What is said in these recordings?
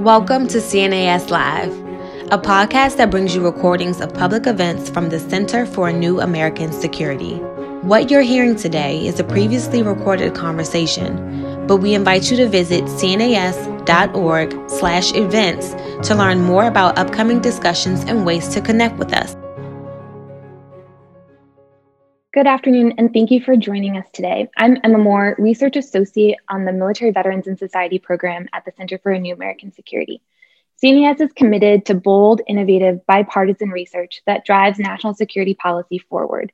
Welcome to CNAS Live, a podcast that brings you recordings of public events from the Center for New American Security. What you're hearing today is a previously recorded conversation, but we invite you to visit cnas.org/events to learn more about upcoming discussions and ways to connect with us. Good afternoon, and thank you for joining us today. I'm Emma Moore, Research Associate on the Military Veterans in Society program at the Center for New American Security. CNAS is committed to bold, innovative, bipartisan research that drives national security policy forward.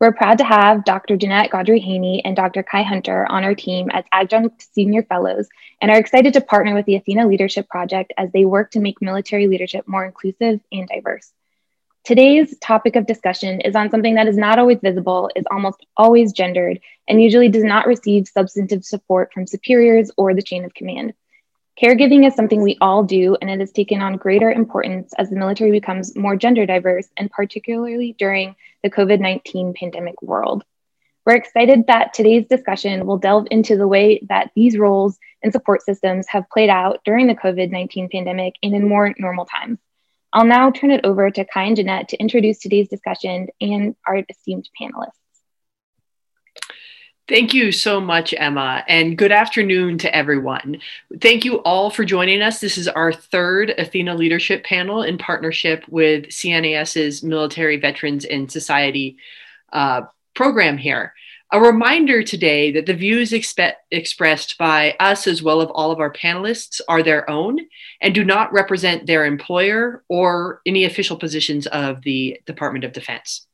We're proud to have Dr. Janet Godfrey Haynie and Dr. Kai Hunter on our team as adjunct senior fellows, and are excited to partner with the Athena Leadership Project as they work to make military leadership more inclusive and diverse. Today's topic of discussion is on something that is not always visible, is almost always gendered, and usually does not receive substantive support from superiors or the chain of command. Caregiving is something we all do, and it has taken on greater importance as the military becomes more gender diverse, and particularly during the COVID-19 pandemic world. We're excited that today's discussion will delve into the way that these roles and support systems have played out during the COVID-19 pandemic and in more normal times. I'll now turn it over to Kai and Jeanette to introduce today's discussion and our esteemed panelists. Thank you so much, Emma, and good afternoon to everyone. Thank you all for joining us. This is our third Athena Leadership Panel in partnership with CNAS's Military Veterans in Society program here. A reminder today that the views expressed by us as well as all of our panelists are their own and do not represent their employer or any official positions of the Department of Defense.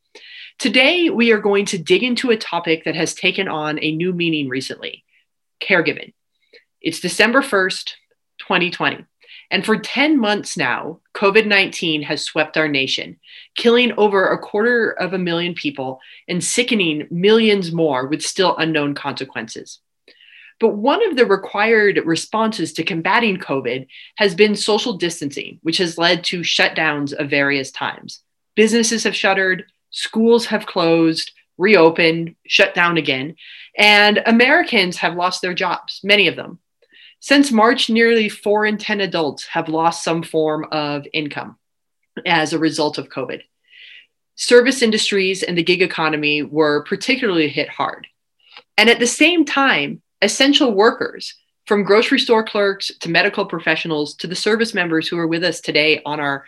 Today, we are going to dig into a topic that has taken on a new meaning recently, caregiving. It's December 1st, 2020. And for 10 months now, COVID-19 has swept our nation, killing over 250,000 people and sickening millions more with still unknown consequences. But one of the required responses to combating COVID has been social distancing, which has led to shutdowns of various times. Businesses have shuttered, schools have closed, reopened, shut down again, and Americans have lost their jobs, many of them. Since March, nearly 4 in 10 adults have lost some form of income as a result of COVID. Service industries and the gig economy were particularly hit hard. And at the same time, essential workers, from grocery store clerks to medical professionals to the service members who are with us today on our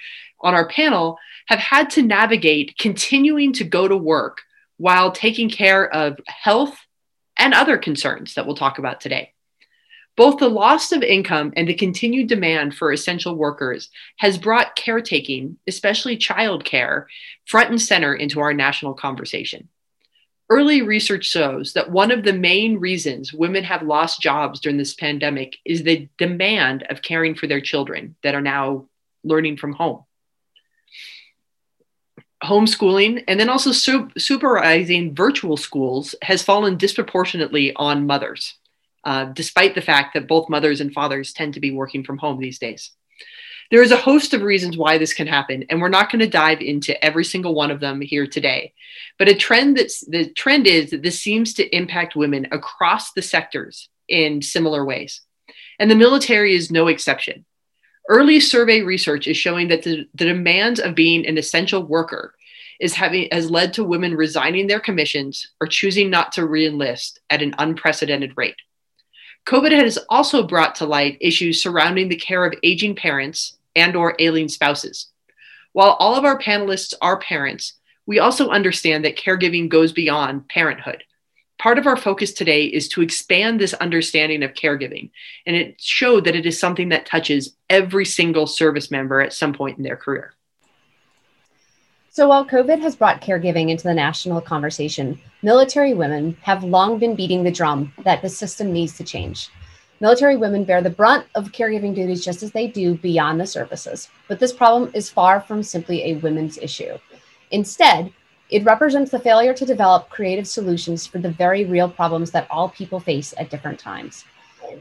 panel, have had to navigate continuing to go to work while taking care of health and other concerns that we'll talk about today. Both the loss of income and the continued demand for essential workers has brought caretaking, especially childcare, front and center into our national conversation. Early research shows that one of the main reasons women have lost jobs during this pandemic is the demand of caring for their children that are now learning from home. Homeschooling and then also supervising virtual schools has fallen disproportionately on mothers. Despite the fact that both mothers and fathers tend to be working from home these days. There is a host of reasons why this can happen, and we're not going to dive into every single one of them here today. But the trend is that this seems to impact women across the sectors in similar ways. And the military is no exception. Early survey research is showing that the demands of being an essential worker has led to women resigning their commissions or choosing not to re-enlist at an unprecedented rate. COVID has also brought to light issues surrounding the care of aging parents and/or ailing spouses. While all of our panelists are parents, we also understand that caregiving goes beyond parenthood. Part of our focus today is to expand this understanding of caregiving, and it showed that it is something that touches every single service member at some point in their career. So while COVID has brought caregiving into the national conversation, military women have long been beating the drum that the system needs to change. Military women bear the brunt of caregiving duties just as they do beyond the services, but this problem is far from simply a women's issue. Instead, it represents the failure to develop creative solutions for the very real problems that all people face at different times.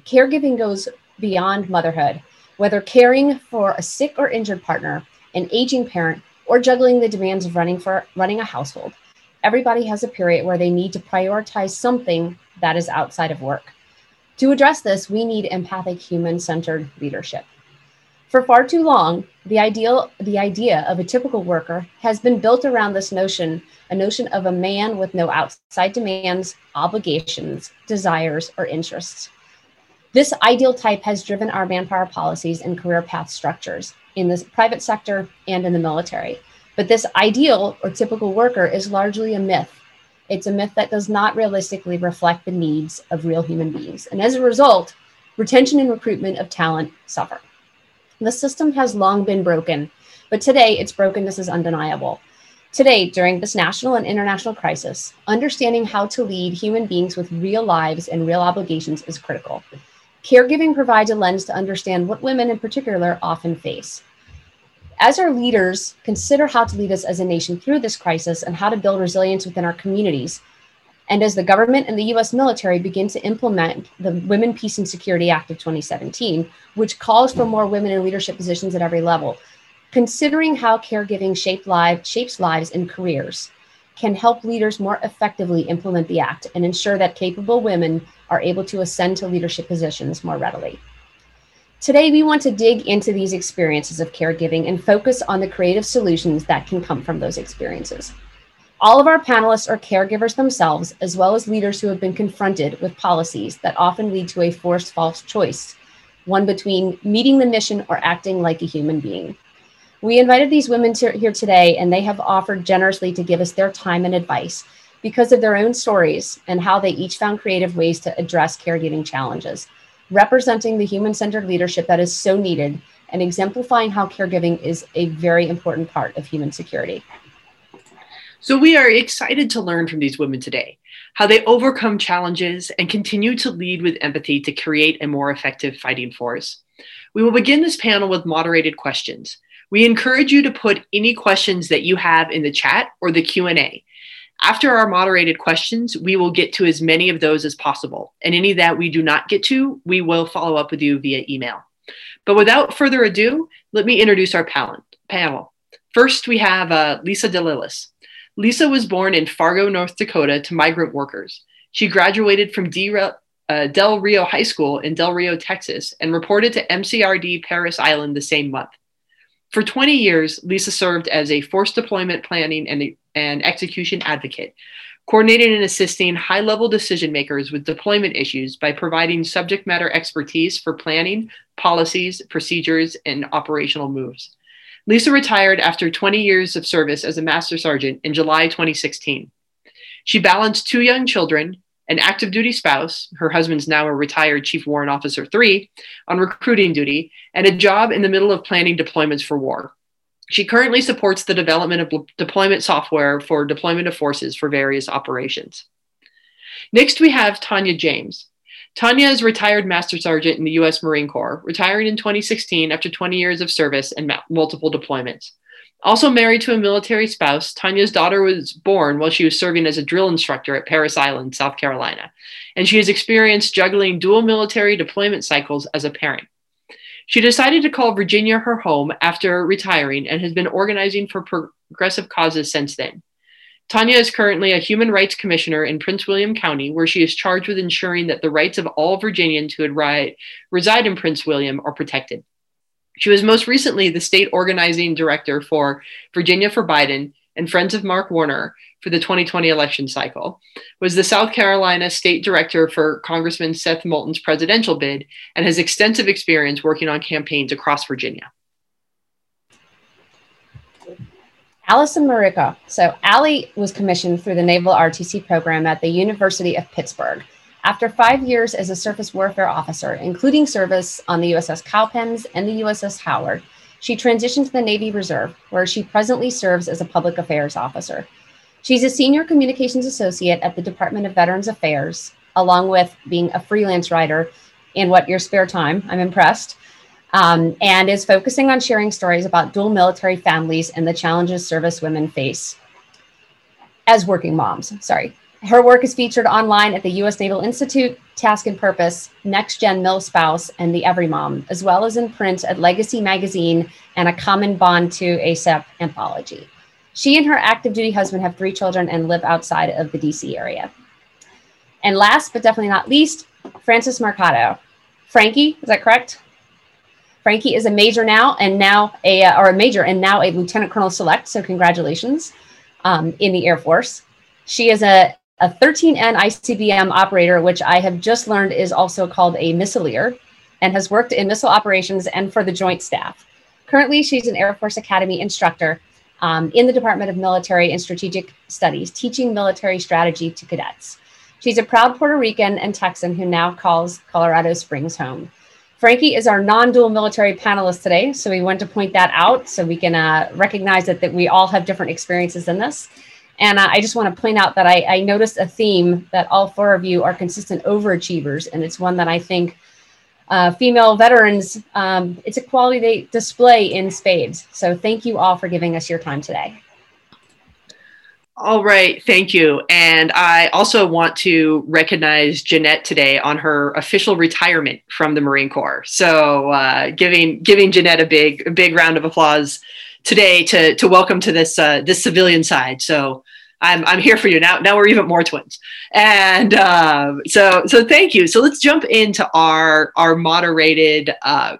Caregiving goes beyond motherhood, whether caring for a sick or injured partner, an aging parent, or juggling the demands of running a household. Everybody has a period where they need to prioritize something that is outside of work. To address this, we need empathic, human-centered leadership. For far too long, the idea of a typical worker has been built around this notion, a notion of a man with no outside demands, obligations, desires, or interests. This ideal type has driven our manpower policies and career path structures in the private sector and in the military. But this ideal or typical worker is largely a myth. It's a myth that does not realistically reflect the needs of real human beings. And as a result, retention and recruitment of talent suffer. The system has long been broken, but today its brokenness is undeniable. Today, during this national and international crisis, understanding how to lead human beings with real lives and real obligations is critical. Caregiving provides a lens to understand what women in particular often face. As our leaders consider how to lead us as a nation through this crisis and how to build resilience within our communities, and as the government and the U.S. military begin to implement the Women, Peace, and Security Act of 2017, which calls for more women in leadership positions at every level, considering how caregiving shapes lives and careers can help leaders more effectively implement the act and ensure that capable women are able to ascend to leadership positions more readily. Today, we want to dig into these experiences of caregiving and focus on the creative solutions that can come from those experiences. All of our panelists are caregivers themselves, as well as leaders who have been confronted with policies that often lead to a forced false choice, one between meeting the mission or acting like a human being. We invited these women here today, and they have offered generously to give us their time and advice because of their own stories and how they each found creative ways to address caregiving challenges, representing the human-centered leadership that is so needed and exemplifying how caregiving is a very important part of human security. So we are excited to learn from these women today, how they overcome challenges and continue to lead with empathy to create a more effective fighting force. We will begin this panel with moderated questions. We encourage you to put any questions that you have in the chat or the Q&A. After our moderated questions, we will get to as many of those as possible, and any that we do not get to, we will follow up with you via email. But without further ado, let me introduce our panel. First, we have Lisa Dilullis. Lisa was born in Fargo, North Dakota, to migrant workers. She graduated from Del Rio High School in Del Rio, Texas, and reported to MCRD Paris Island the same month. For 20 years, Lisa served as a force deployment planning and execution advocate, coordinating and assisting high-level decision makers with deployment issues by providing subject matter expertise for planning, policies, procedures, and operational moves. Lisa retired after 20 years of service as a master sergeant in July 2016. She balanced two young children, an active duty spouse, her husband's now a retired Chief Warrant Officer 3, on recruiting duty, and a job in the middle of planning deployments for war. She currently supports the development of deployment software for deployment of forces for various operations. Next, we have Tanya James. Tanya is retired Master Sergeant in the U.S. Marine Corps, retiring in 2016 after 20 years of service and multiple deployments. Also married to a military spouse, Tanya's daughter was born while she was serving as a drill instructor at Parris Island, South Carolina, and she has experienced juggling dual military deployment cycles as a parent. She decided to call Virginia her home after retiring and has been organizing for progressive causes since then. Tanya is currently a human rights commissioner in Prince William County, where she is charged with ensuring that the rights of all Virginians who reside in Prince William are protected. She was most recently the state organizing director for Virginia for Biden and Friends of Mark Warner for the 2020 election cycle, was the South Carolina state director for Congressman Seth Moulton's presidential bid, and has extensive experience working on campaigns across Virginia. Allison Maruca. So Allie was commissioned through the Naval RTC program at the University of Pittsburgh. After 5 years as a surface warfare officer, including service on the USS Cowpens and the USS Howard, she transitioned to the Navy Reserve, where she presently serves as a public affairs officer. She's a senior communications associate at the Department of Veterans Affairs, along with being a freelance writer in your spare time, I'm impressed. And is focusing on sharing stories about dual military families and the challenges service women face as working moms. Her work is featured online at the U.S. Naval Institute, Task and Purpose, Next Gen Mill Spouse, and The Every Mom, as well as in print at Legacy Magazine and A Common Bond to ASAP anthology. She and her active duty husband have 3 children and live outside of the D.C. area. And last but definitely not least, Frances Mercado. Frankie, is that correct? Frankie is a major now, and now a lieutenant colonel select. So congratulations in the Air Force. She is a 13N ICBM operator, which I have just learned is also called a missileer, and has worked in missile operations and for the Joint Staff. Currently, she's an Air Force Academy instructor in the Department of Military and Strategic Studies, teaching military strategy to cadets. She's a proud Puerto Rican and Texan who now calls Colorado Springs home. Frankie is our non-dual military panelist today, so we want to point that out so we can recognize that we all have different experiences in this. And I just want to point out that I noticed a theme that all four of you are consistent overachievers, and it's one that I think female veterans, it's a quality they display in spades. So thank you all for giving us your time today. All right, thank you. And I also want to recognize Jeanette today on her official retirement from the Marine Corps. So giving Jeanette a big round of applause today to welcome to this civilian side. So I'm here for you now. Now we're even more twins. And so thank you. So let's jump into our moderated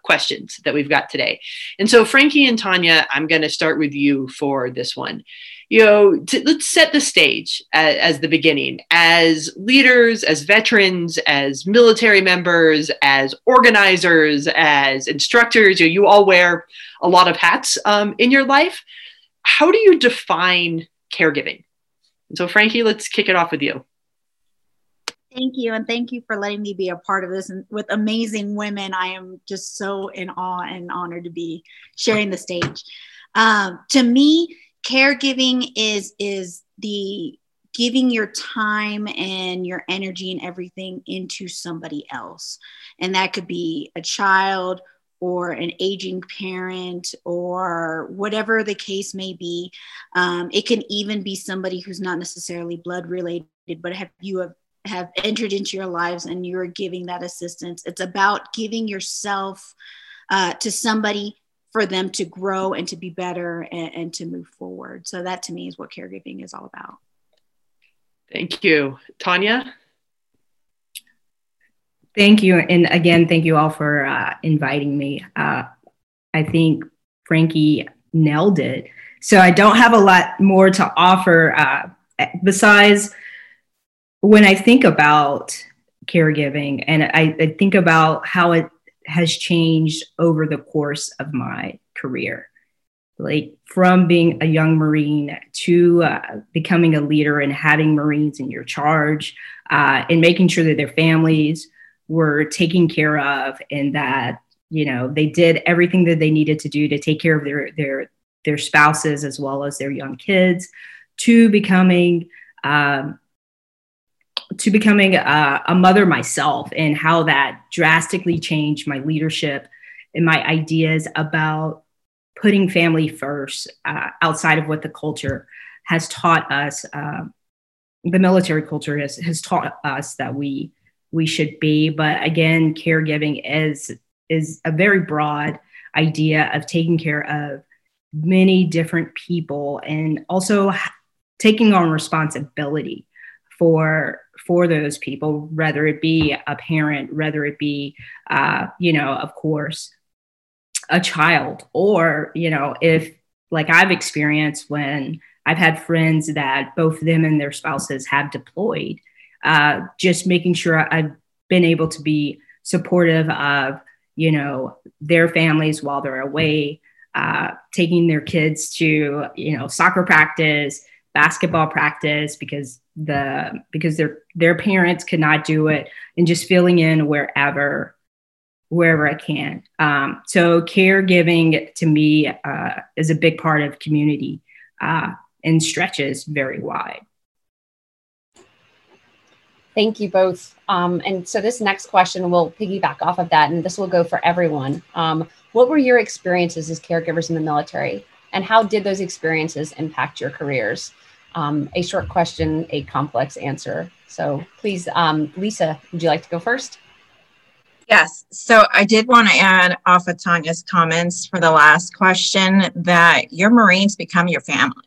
questions that we've got today. And so Frankie and Tanya, I'm going to start with you for this one. You know, let's set the stage as the beginning, as leaders, as veterans, as military members, as organizers, as instructors. You all wear a lot of hats in your life. How do you define caregiving? And so, Frankie, let's kick it off with you. Thank you. And thank you for letting me be a part of this. And with amazing women, I am just so in awe and honored to be sharing the stage. To me, caregiving is the giving your time and your energy and everything into somebody else. And that could be a child or an aging parent or whatever the case may be. It can even be somebody who's not necessarily blood related, but have entered into your lives and you're giving that assistance. It's about giving yourself to somebody for them to grow and to be better and to move forward. So that to me is what caregiving is all about. Thank you. Tanya? Thank you. And again, thank you all for inviting me. I think Frankie nailed it. So I don't have a lot more to offer besides when I think about caregiving and I think about how it has changed over the course of my career, like from being a young Marine to becoming a leader and having Marines in your charge and making sure that their families were taken care of and that, you know, they did everything that they needed to do to take care of their spouses as well as their young kids, to becoming a mother myself, and how that drastically changed my leadership and my ideas about putting family first outside of what the culture has taught us. The military culture has taught us that we should be. But again, caregiving is a very broad idea of taking care of many different people and also taking on responsibility for those people, whether it be a parent, whether it be, of course, a child, or, you know, if like I've experienced when I've had friends that both them and their spouses have deployed, just making sure I've been able to be supportive of, you know, their families while they're away, taking their kids to, you know, soccer practice, basketball practice, because their parents could not do it, and just filling in wherever I can. So caregiving to me is a big part of community and stretches very wide. Thank you both. And so this next question will piggyback off of that, and this will go for everyone. What were your experiences as caregivers in the military, and how did those experiences impact your careers? A short question, a complex answer. So please, Lisa, would you like to go first? Yes. So I did want to add off of Tanya's comments for the last question that your Marines become your family.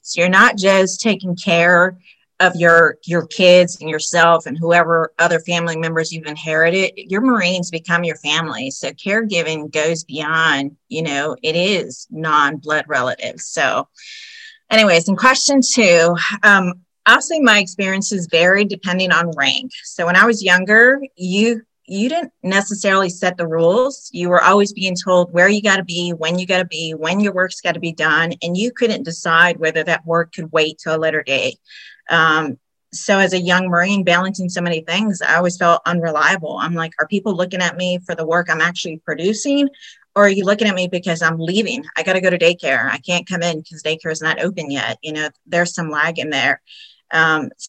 So you're not just taking care of your kids and yourself and whoever other family members you've inherited, your Marines become your family. So caregiving goes beyond, you know, it is non-blood relatives. So anyways, in question two, obviously my experiences varied depending on rank. So when I was younger, you didn't necessarily set the rules. You were always being told where you got to be, when you got to be, when your work's got to be done. And you couldn't decide whether that work could wait till a later day. So as a young Marine balancing so many things, I always felt unreliable. I'm like, are people looking at me for the work I'm actually producing? Or are you looking at me because I'm leaving? I got to go to daycare. I can't come in because daycare is not open yet. You know, there's some lag in there.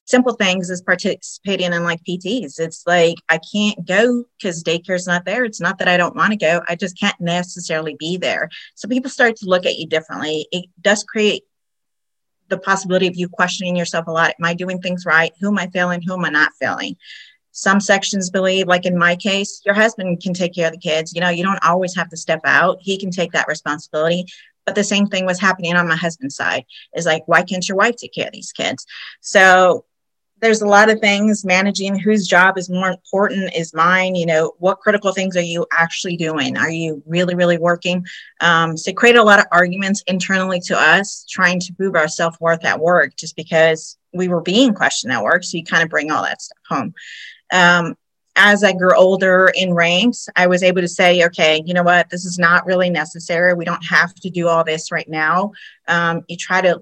Simple things is participating in like PTs. It's like, I can't go because daycare's not there. It's not that I don't want to go. I just can't necessarily be there. So people start to look at you differently. It does create the possibility of you questioning yourself a lot. Am I doing things right? Who am I failing? Who am I not failing? Some sections believe, like in my case, your husband can take care of the kids. You know, you don't always have to step out. He can take that responsibility. But the same thing was happening on my husband's side is like, why can't your wife take care of these kids? So there's a lot of things managing whose job is more important is mine. You know, what critical things are you actually doing? Are you really, really working? So it created a lot of arguments internally to us trying to prove our self-worth at work just because we were being questioned at work. So you kind of bring all that stuff home. As I grew older in ranks, I was able to say, okay, you know what, this is not really necessary. We don't have to do all this right now. You try to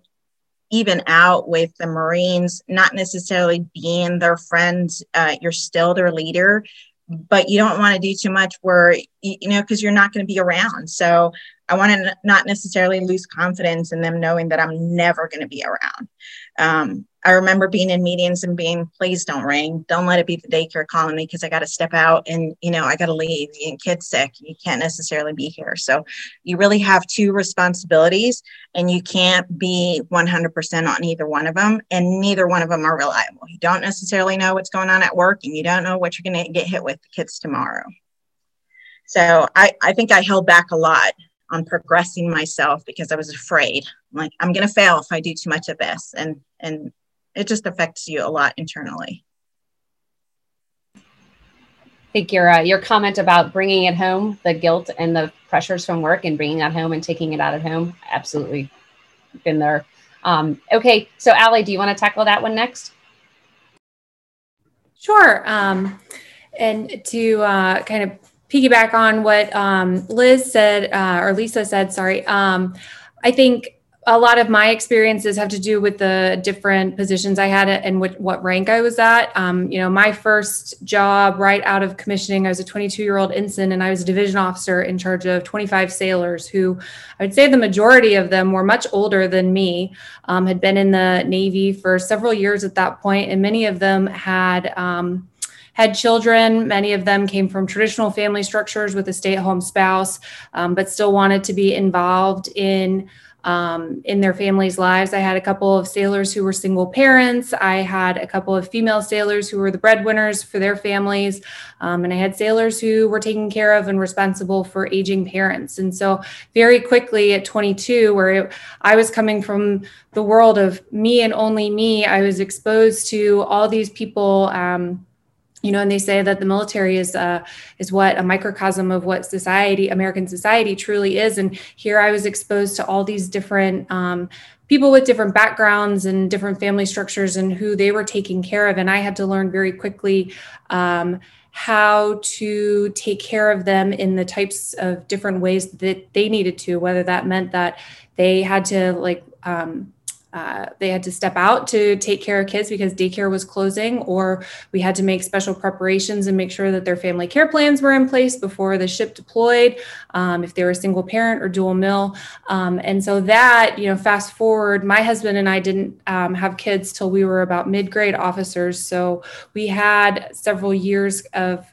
even out with the Marines, not necessarily being their friends. You're still their leader, but you don't want to do too much where, you know, because you're not going to be around. So I want to not necessarily lose confidence in them knowing that I'm never going to be around. I remember being in meetings and being, please don't ring. Don't let it be the daycare calling me because I got to step out and, you know, I got to leave and kid's sick. You can't necessarily be here. So you really have two responsibilities and you can't be 100% on either one of them. And neither one of them are reliable. You don't necessarily know what's going on at work and you don't know what you're going to get hit with the kids tomorrow. So I think I held back a lot on progressing myself because I was afraid. I'm like, I'm going to fail if I do too much of this. And it just affects you a lot internally. I think your comment about bringing it home, the guilt and the pressures from work and bringing it home and taking it out at home. Absolutely been there. Okay. So Allie, do you want to tackle that one next? Sure. And to kind of piggyback on what Liz said, or Lisa said, sorry. I think a lot of my experiences have to do with the different positions I had and what rank I was at. You know, my first job right out of commissioning, I was a 22-year-old ensign and I was a division officer in charge of 25 sailors who I would say the majority of them were much older than me, had been in the Navy for several years at that point. And many of them had children. Many of them came from traditional family structures with a stay-at-home spouse, but still wanted to be involved in their families' lives. I had a couple of sailors who were single parents. I had a couple of female sailors who were the breadwinners for their families. And I had sailors who were taken care of and responsible for aging parents. And so very quickly at 22, where I was coming from the world of me and only me, I was exposed to all these people, you know, and they say that the military is what a microcosm of what society, American society truly is. And here I was exposed to all these different people with different backgrounds and different family structures and who they were taking care of. And I had to learn very quickly how to take care of them in the types of different ways that they needed to, whether that meant that they had to they had to step out to take care of kids because daycare was closing, or we had to make special preparations and make sure that their family care plans were in place before the ship deployed, if they were a single parent or dual mill. And so that, you know, fast forward, my husband and I didn't have kids till we were about mid-grade officers. So we had several years of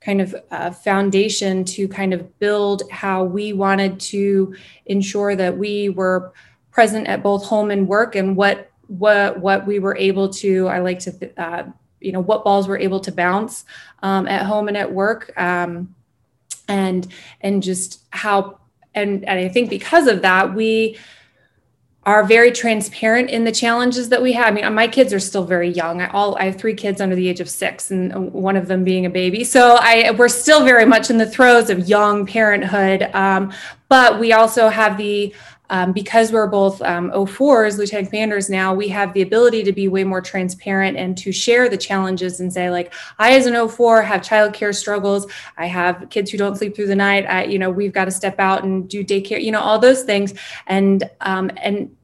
kind of a foundation to kind of build how we wanted to ensure that we were present at both home and work, and what we were able to, I like to, you know, what balls we're able to bounce at home and at work, and just how, and I think because of that, are very transparent in the challenges that we have. I mean, my kids are still very young. I have three kids under the age of 6, and one of them being a baby. So we're still very much in the throes of young parenthood. But we also have the, because we're both O4s, lieutenant commanders now, we have the ability to be way more transparent and to share the challenges and say, like, I as an O4 have childcare struggles. I have kids who don't sleep through the night. We've got to step out and do daycare, all those things. And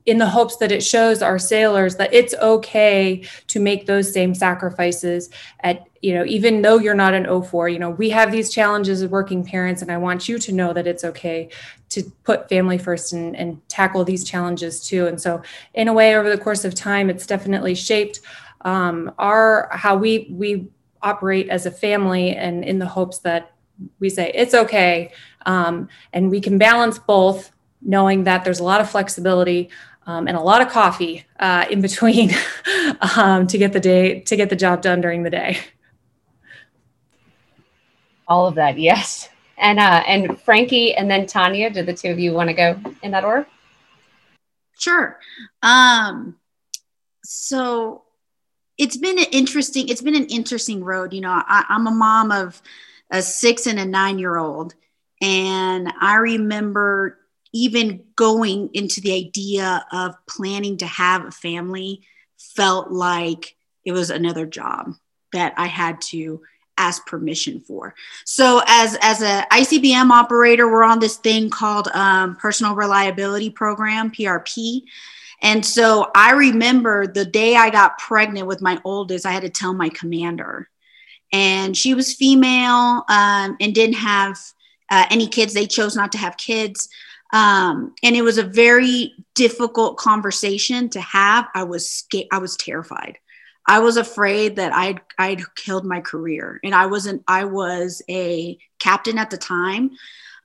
in the hopes that it shows our sailors that it's okay to make those same sacrifices at, even though you're not an O4, we have these challenges as working parents, and I want you to know that it's okay to put family first and tackle these challenges too. And so in a way, over the course of time, it's definitely shaped how we operate as a family, and in the hopes that we say it's okay. And we can balance both, knowing that there's a lot of flexibility and a lot of coffee in between to get the job done during the day. All of that, yes. And Frankie and then Tanya, do the two of you want to go in that order? Sure. So it's been an interesting road. I'm a mom of a 6 and a 9-year-old, and I remember even going into the idea of planning to have a family felt like it was another job that I had to ask permission for. So as a ICBM operator, we're on this thing called Personal Reliability Program, PRP. And so I remember the day I got pregnant with my oldest, I had to tell my commander, and she was female and didn't have any kids. They chose not to have kids. And it was a very difficult conversation to have. I was scared. I was terrified. I was afraid that I'd killed my career, and I was a captain at the time,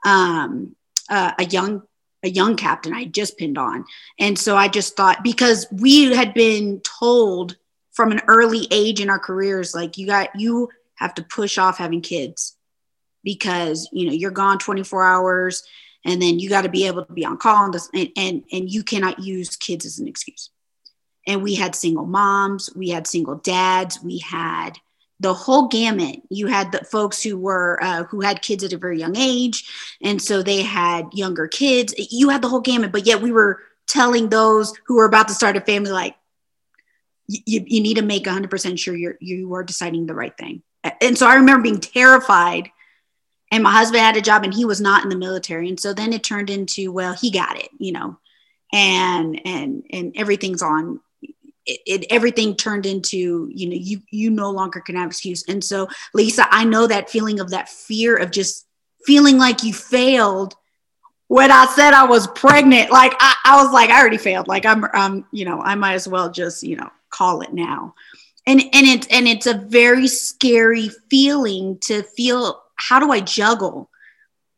a young captain I just pinned on. And so I just thought, because we had been told from an early age in our careers, like, you have to push off having kids because, you're gone 24 hours. And then you got to be able to be on call, and you cannot use kids as an excuse. And we had single moms, we had single dads, we had the whole gamut. You had the folks who had kids at a very young age, and so they had younger kids. You had the whole gamut, but yet we were telling those who were about to start a family, like, you need to make 100% sure you are deciding the right thing. And so I remember being terrified. And my husband had a job, and he was not in the military. And so then it turned into, well, he got it, and everything's on it. Everything turned into, you no longer can have excuse. And so, Lisa, I know that feeling of that fear of just feeling like you failed when I said I was pregnant. Like I was like, I already failed. Like I might as well just, call it now. And it's a very scary feeling to feel. How do I juggle?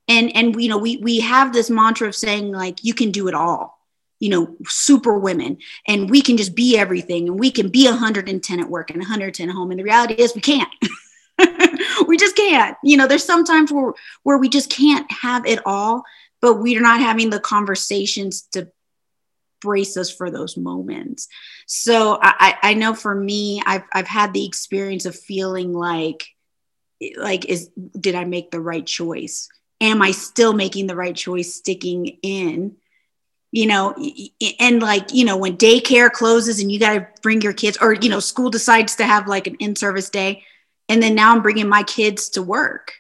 And we have this mantra of saying, like, you can do it all, super women, and we can just be everything, and we can be 110 at work and 110 at home. And the reality is we can't. We just can't. There's sometimes where we just can't have it all, but we're not having the conversations to brace us for those moments. So I know for me, I've had the experience of feeling like, did I make the right choice? Am I still making the right choice, sticking in, and when daycare closes and you got to bring your kids, or, school decides to have like an in-service day. And then now I'm bringing my kids to work.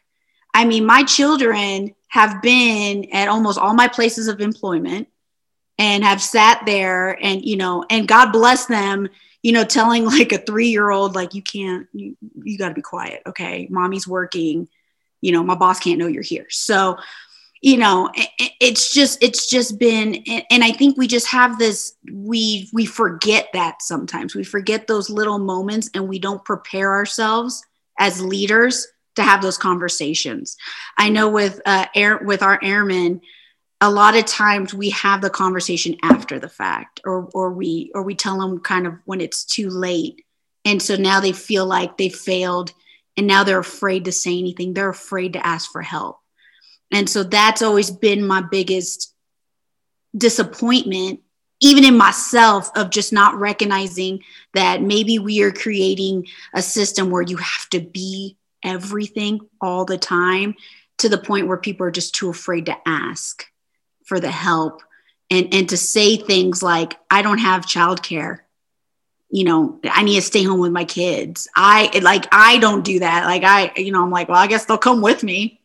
I mean, my children have been at almost all my places of employment and have sat there and, and God bless them, telling like a 3-year-old, like, you can't, you got to be quiet. Okay. Mommy's working, my boss can't know you're here. So, it's just been, and I think we just have this, we forget that sometimes. We forget those little moments, and we don't prepare ourselves as leaders to have those conversations. I know with our airmen, a lot of times we have the conversation after the fact, or we tell them kind of when it's too late. And so now they feel like they failed, and now they're afraid to say anything. They're afraid to ask for help. And so that's always been my biggest disappointment even in myself, of just not recognizing that maybe we are creating a system where you have to be everything all the time, to the point where people are just too afraid to ask for the help and to say things like, I don't have childcare. You know, I need to stay home with my kids. I don't do that. Like I'm like, well, I guess they'll come with me.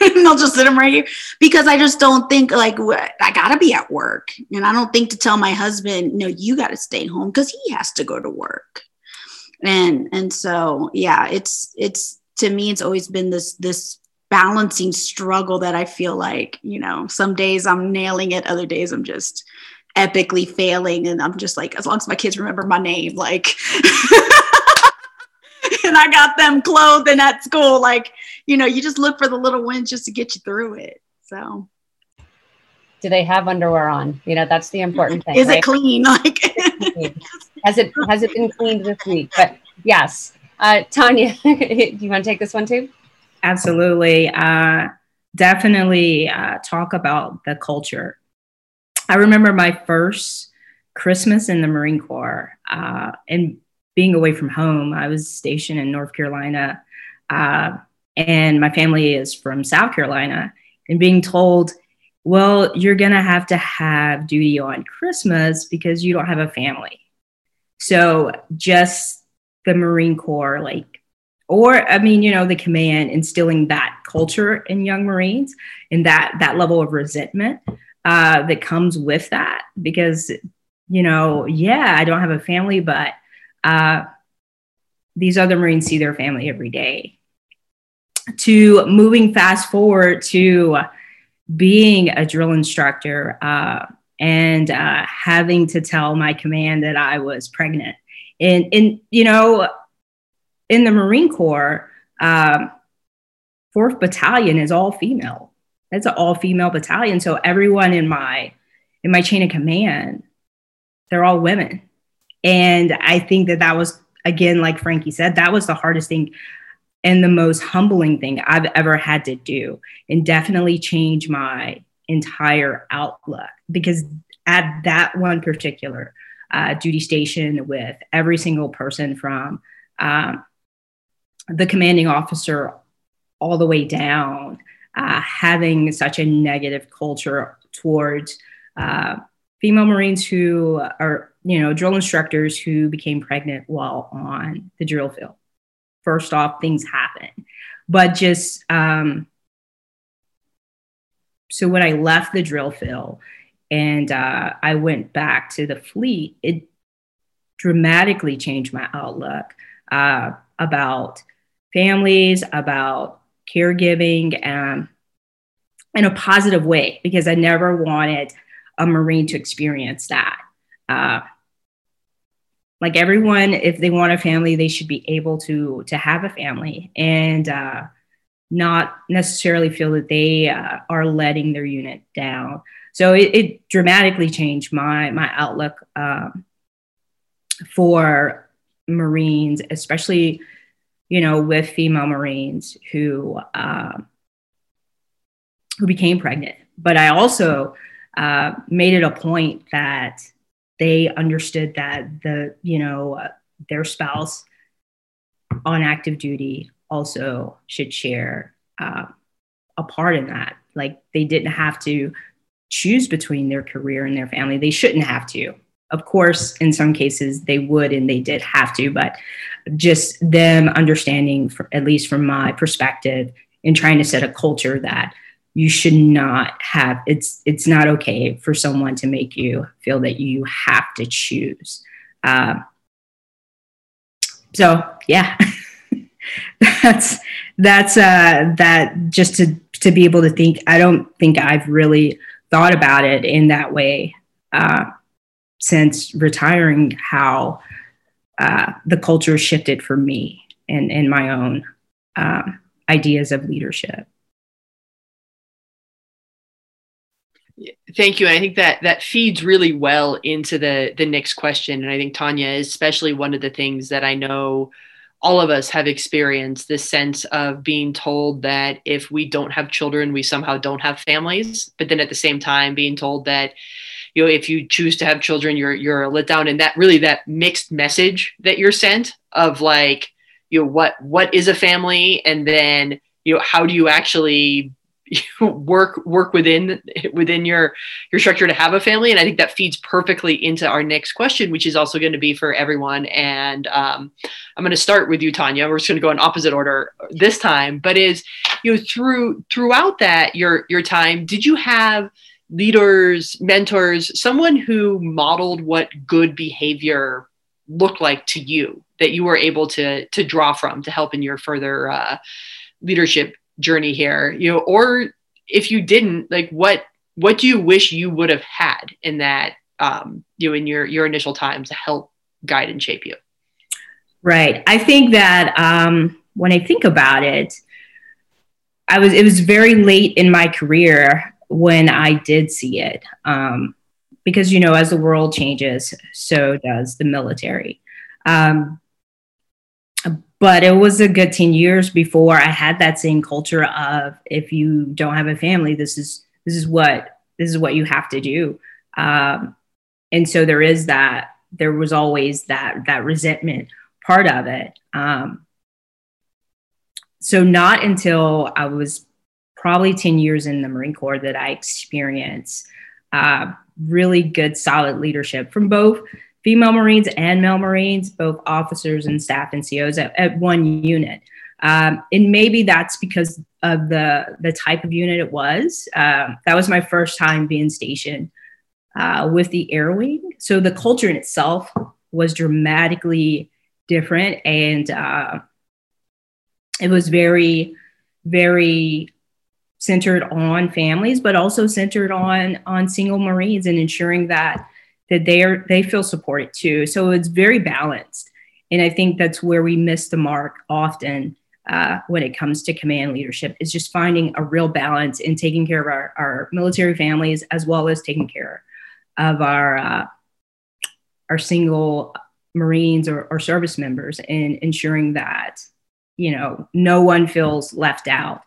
And they'll just sit them right here, because I just don't think like I gotta be at work, and I don't think to tell my husband, no, you gotta stay home because he has to go to work. And so, yeah, it's to me, it's always been this balancing struggle that I feel like, you know, some days I'm nailing it, other days I'm just epically failing, and I'm just like, as long as my kids remember my name, like. And I got them clothed and at school, like, you know, you just look for the little wins just to get you through it. So. Do they have underwear on? You know, that's the important thing. Is it clean? Like, has it been cleaned this week? But yes. Tanya, do you want to take this one too? Absolutely. Definitely talk about the culture. I remember my first Christmas in the Marine Corps, and being away from home. I was stationed in North Carolina, and my family is from South Carolina, and being told, well, you're going to have duty on Christmas because you don't have a family. So just the Marine Corps, like, or, I mean, you know, the command instilling that culture in young Marines, and that level of resentment that comes with that, because, you know, yeah, I don't have a family, but these other Marines see their family every day. To moving fast forward to being a drill instructor, and having to tell my command that I was pregnant. And you know, in the Marine Corps, 4th Battalion is all female. That's an all female battalion. So everyone in my chain of command, they're all women. And I think that was, again, like Frankie said, that was the hardest thing and the most humbling thing I've ever had to do, and definitely change my entire outlook, because at that one particular duty station, with every single person from the commanding officer all the way down, having such a negative culture towards female Marines who are, you know, drill instructors who became pregnant while on the drill field. First off, things happen. But just, so when I left the drill field and I went back to the fleet, it dramatically changed my outlook about families, about caregiving, in a positive way, because I never wanted a Marine to experience that. Like everyone, if they want a family, they should be able to have a family, and not necessarily feel that they are letting their unit down. So it dramatically changed my outlook for Marines, especially, you know, with female Marines who became pregnant. But I also made it a point that they understood that their spouse on active duty also should share a part in that. Like, they didn't have to choose between their career and their family. They shouldn't have to. Of course, in some cases they would, and they did have to, but just them understanding, at least from my perspective, and trying to set a culture that you should not have, it's not okay for someone to make you feel that you have to choose. So yeah, that's that, just to be able to think. I don't think I've really thought about it in that way since retiring, how the culture shifted for me and my own ideas of leadership. Thank you. And I think that feeds really well into the next question. And I think, Tanya, especially one of the things that I know all of us have experienced, this sense of being told that if we don't have children, we somehow don't have families. But then at the same time, being told that, you know, if you choose to have children, you're let down. And that really, that mixed message that you're sent of like, you know, what is a family? And then, you know, how do you actually work within your structure to have a family? And I think that feeds perfectly into our next question, which is also going to be for everyone. And I'm going to start with you, Tanya. We're just going to go in opposite order this time, but is, you know, throughout that, your time, did you have leaders, mentors, someone who modeled what good behavior looked like to you that you were able to draw from to help in your further leadership journey here, you know? Or if you didn't, like, what do you wish you would have had in that, you know, in your initial time to help guide and shape you? Right. I think that when I think about it, it was very late in my career when I did see it, because, you know, as the world changes, so does the military. But it was a good 10 years before I had that same culture of, if you don't have a family, this is what you have to do. And so there was always that resentment part of it. So not until I was probably 10 years in the Marine Corps that I experienced really good, solid leadership from both female Marines and male Marines, both officers and staff and COs at one unit. And maybe that's because of the type of unit it was. That was my first time being stationed with the Air Wing. So the culture in itself was dramatically different. And it was very, very centered on families, but also centered on single Marines and ensuring that they feel supported too. So it's very balanced. And I think that's where we miss the mark often when it comes to command leadership, is just finding a real balance in taking care of our military families, as well as taking care of our single Marines or service members, and ensuring that, you know, no one feels left out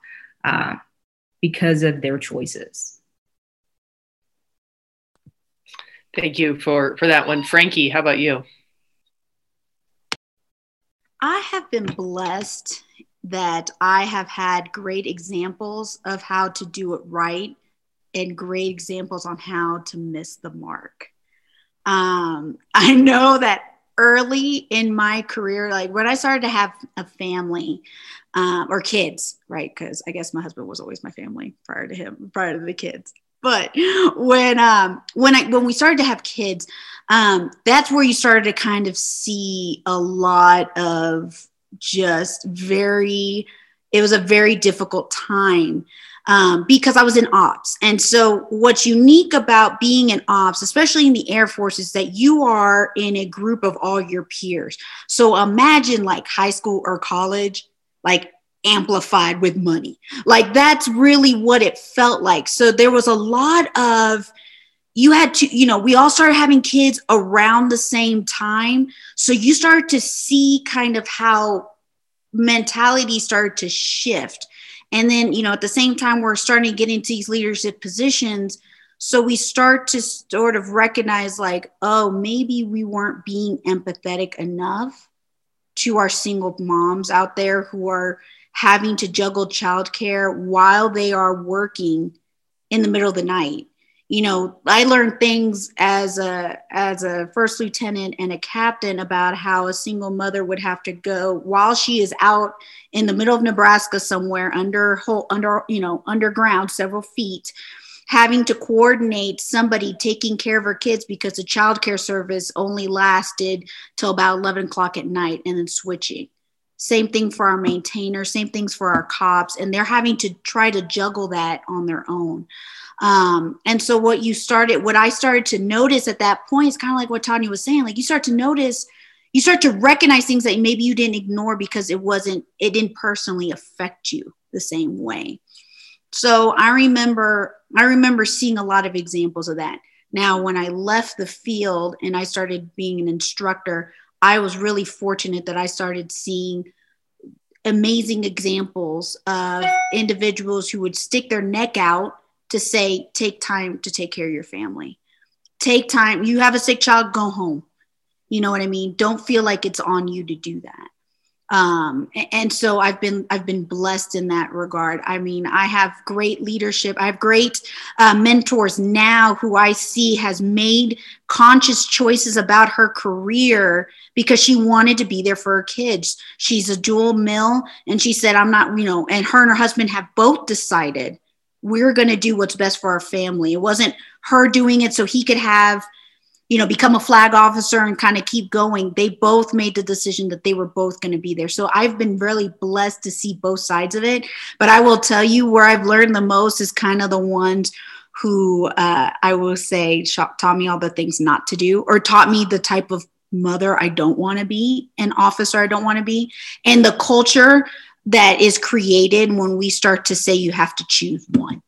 because of their choices. Thank you for that one. Frankie, how about you? I have been blessed that I have had great examples of how to do it right and great examples on how to miss the mark. I know that early in my career, like when I started to have a family or kids, right? Because I guess my husband was always my family prior to the kids. But when we started to have kids, that's where you started to kind of see a lot of just it was a very difficult time because I was in ops. And so what's unique about being in ops, especially in the Air Force, is that you are in a group of all your peers. So imagine like high school or college, like amplified with money. Like that's really what it felt like. So there was a lot of, you had to, you know, we all started having kids around the same time. So you start to see kind of how mentality started to shift. And then, you know, at the same time, we're starting to get into these leadership positions. So we start to sort of recognize like, oh, maybe we weren't being empathetic enough to our single moms out there who are having to juggle childcare while they are working in the middle of the night. You know, I learned things as a first lieutenant and a captain about how a single mother would have to go while she is out in the middle of Nebraska somewhere underground several feet, having to coordinate somebody taking care of her kids because the childcare service only lasted till about 11 o'clock at night, and then switching. Same thing for our maintainers, same things for our cops, and they're having to try to juggle that on their own. And so what I started to notice at that point is kind of like what Tanya was saying, like you start to recognize things that maybe you didn't ignore because it didn't personally affect you the same way. So I remember seeing a lot of examples of that. Now, when I left the field and I started being an instructor, I was really fortunate that I started seeing amazing examples of individuals who would stick their neck out to say, take time to take care of your family. Take time. You have a sick child, go home. You know what I mean? Don't feel like it's on you to do that. And so I've been blessed in that regard. I mean, I have great leadership. I have great mentors now who I see has made conscious choices about her career because she wanted to be there for her kids. She's a dual mill, and she said, I'm not, you know, and her husband have both decided we're going to do what's best for our family. It wasn't her doing it so he could have, you know, become a flag officer and kind of keep going. They both made the decision that they were both going to be there. So I've been really blessed to see both sides of it. But I will tell you where I've learned the most is kind of the ones who I will say taught me all the things not to do, or taught me the type of mother I don't want to be, an officer I don't want to be, and the culture that is created when we start to say you have to choose one,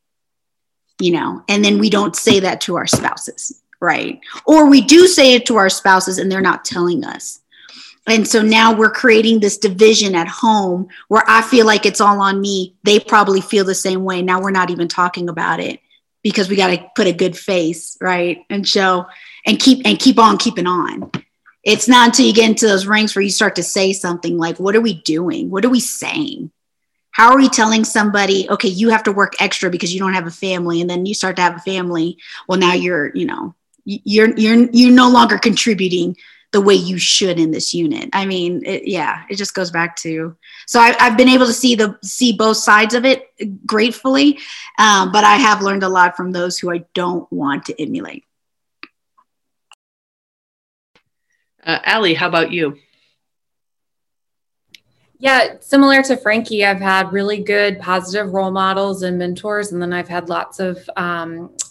you know, and then we don't say that to our spouses, right? Or we do say it to our spouses and they're not telling us. And so now we're creating this division at home where I feel like it's all on me. They probably feel the same way. Now we're not even talking about it because we got to put a good face, right? And show and keep on keeping on. It's not until you get into those rings where you start to say something like, what are we doing? What are we saying? How are we telling somebody, okay, you have to work extra because you don't have a family. And then you start to have a family. Well, now you're no longer contributing the way you should in this unit. I mean, it just goes back to, so I've been able to see both sides of it gratefully. But I have learned a lot from those who I don't want to emulate. Allie, how about you? Yeah, similar to Frankie, I've had really good positive role models and mentors. And then I've had lots of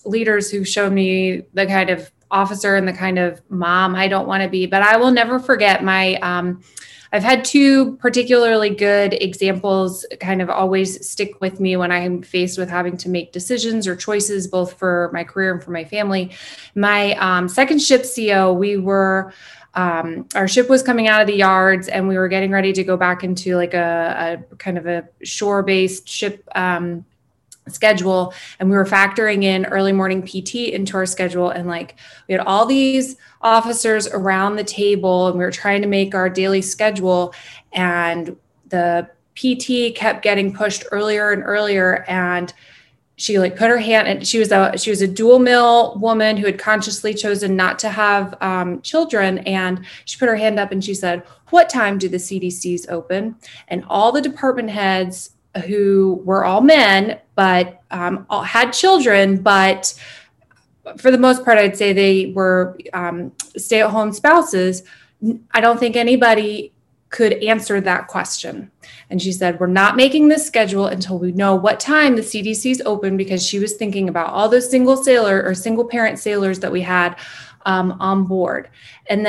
leaders who showed me the kind of officer and the kind of mom I don't want to be. But I will never forget my, I've had two particularly good examples kind of always stick with me when I'm faced with having to make decisions or choices, both for my career and for my family. My second ship CO, we were, our ship was coming out of the yards and we were getting ready to go back into like a kind of a shore-based ship schedule. And we were factoring in early morning PT into our schedule. And like, we had all these officers around the table and we were trying to make our daily schedule, and the PT kept getting pushed earlier and earlier. And she like put her hand, and she was a dual mill woman who had consciously chosen not to have children. And she put her hand up and she said, what time do the CDCs open? And all the department heads who were all men, but all had children, but for the most part, I'd say they were stay-at-home spouses. I don't think anybody could answer that question. And she said, we're not making this schedule until we know what time the CDC's open, because she was thinking about all those single parent sailors that we had on board. And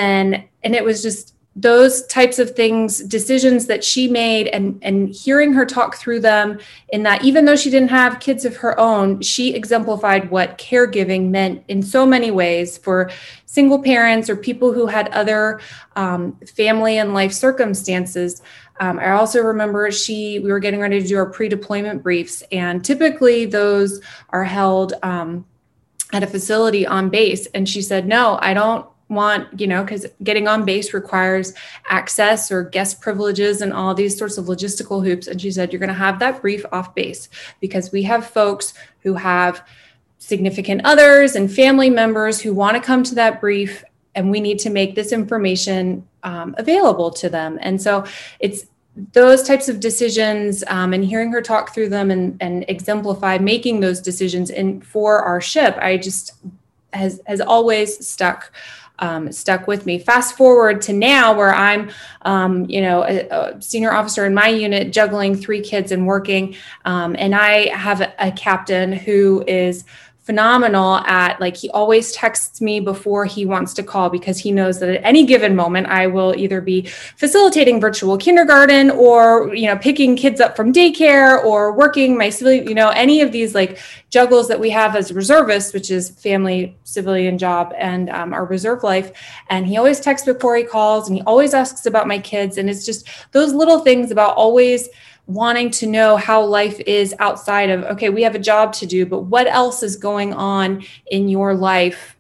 it was just those types of things, decisions that she made, and hearing her talk through them, in that even though she didn't have kids of her own, she exemplified what caregiving meant in so many ways for single parents or people who had other family and life circumstances. I also remember we were getting ready to do our pre-deployment briefs, and typically those are held at a facility on base. And she said, no, I don't want, you know, because getting on base requires access or guest privileges and all these sorts of logistical hoops. And she said, you're going to have that brief off base because we have folks who have significant others and family members who want to come to that brief, and we need to make this information available to them. And so it's those types of decisions and hearing her talk through them and exemplify making those decisions in for our ship, I just has always stuck with me. Fast forward to now where I'm, a senior officer in my unit, juggling three kids and working. And I have a captain who is phenomenal at, like, he always texts me before he wants to call, because he knows that at any given moment, I will either be facilitating virtual kindergarten or, you know, picking kids up from daycare or working my civilian, you know, any of these like juggles that we have as reservists, which is family, civilian job, and our reserve life. And he always texts before he calls, and he always asks about my kids. And it's just those little things about always wanting to know how life is outside of, okay, we have a job to do, but what else is going on in your life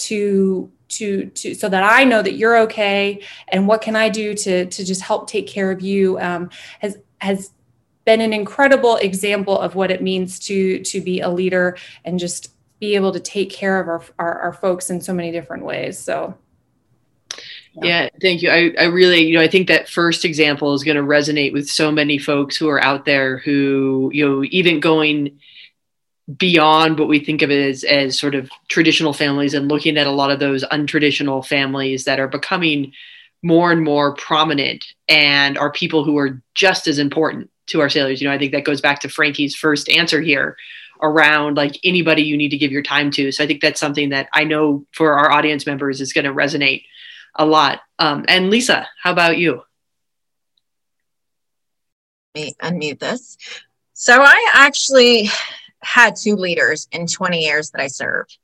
to so that I know that you're okay, and what can I do to just help take care of you, has been an incredible example of what it means to be a leader and just be able to take care of our folks in so many different ways. So. Yeah, thank you. I really, I think that first example is going to resonate with so many folks who are out there who, even going beyond what we think of as sort of traditional families and looking at a lot of those untraditional families that are becoming more and more prominent and are people who are just as important to our sailors. I think that goes back to Frankie's first answer here around like anybody you need to give your time to. So I think that's something that I know for our audience members is going to resonate a lot. And Lisa, how about you? Let me unmute this. So I actually had two leaders in 20 years that I served.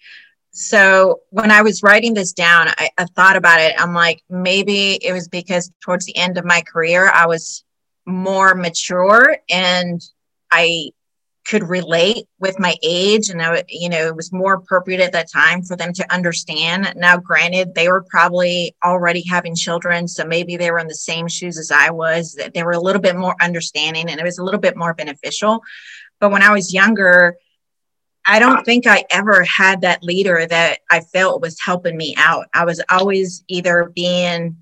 So when I was writing this down, I thought about it. I'm like, maybe it was because towards the end of my career, I was more mature and I could relate with my age, and it was more appropriate at that time for them to understand. Now, granted, they were probably already having children, so maybe they were in the same shoes as I was, that they were a little bit more understanding and it was a little bit more beneficial. But when I was younger, I don't think I ever had that leader that I felt was helping me out. I was always either being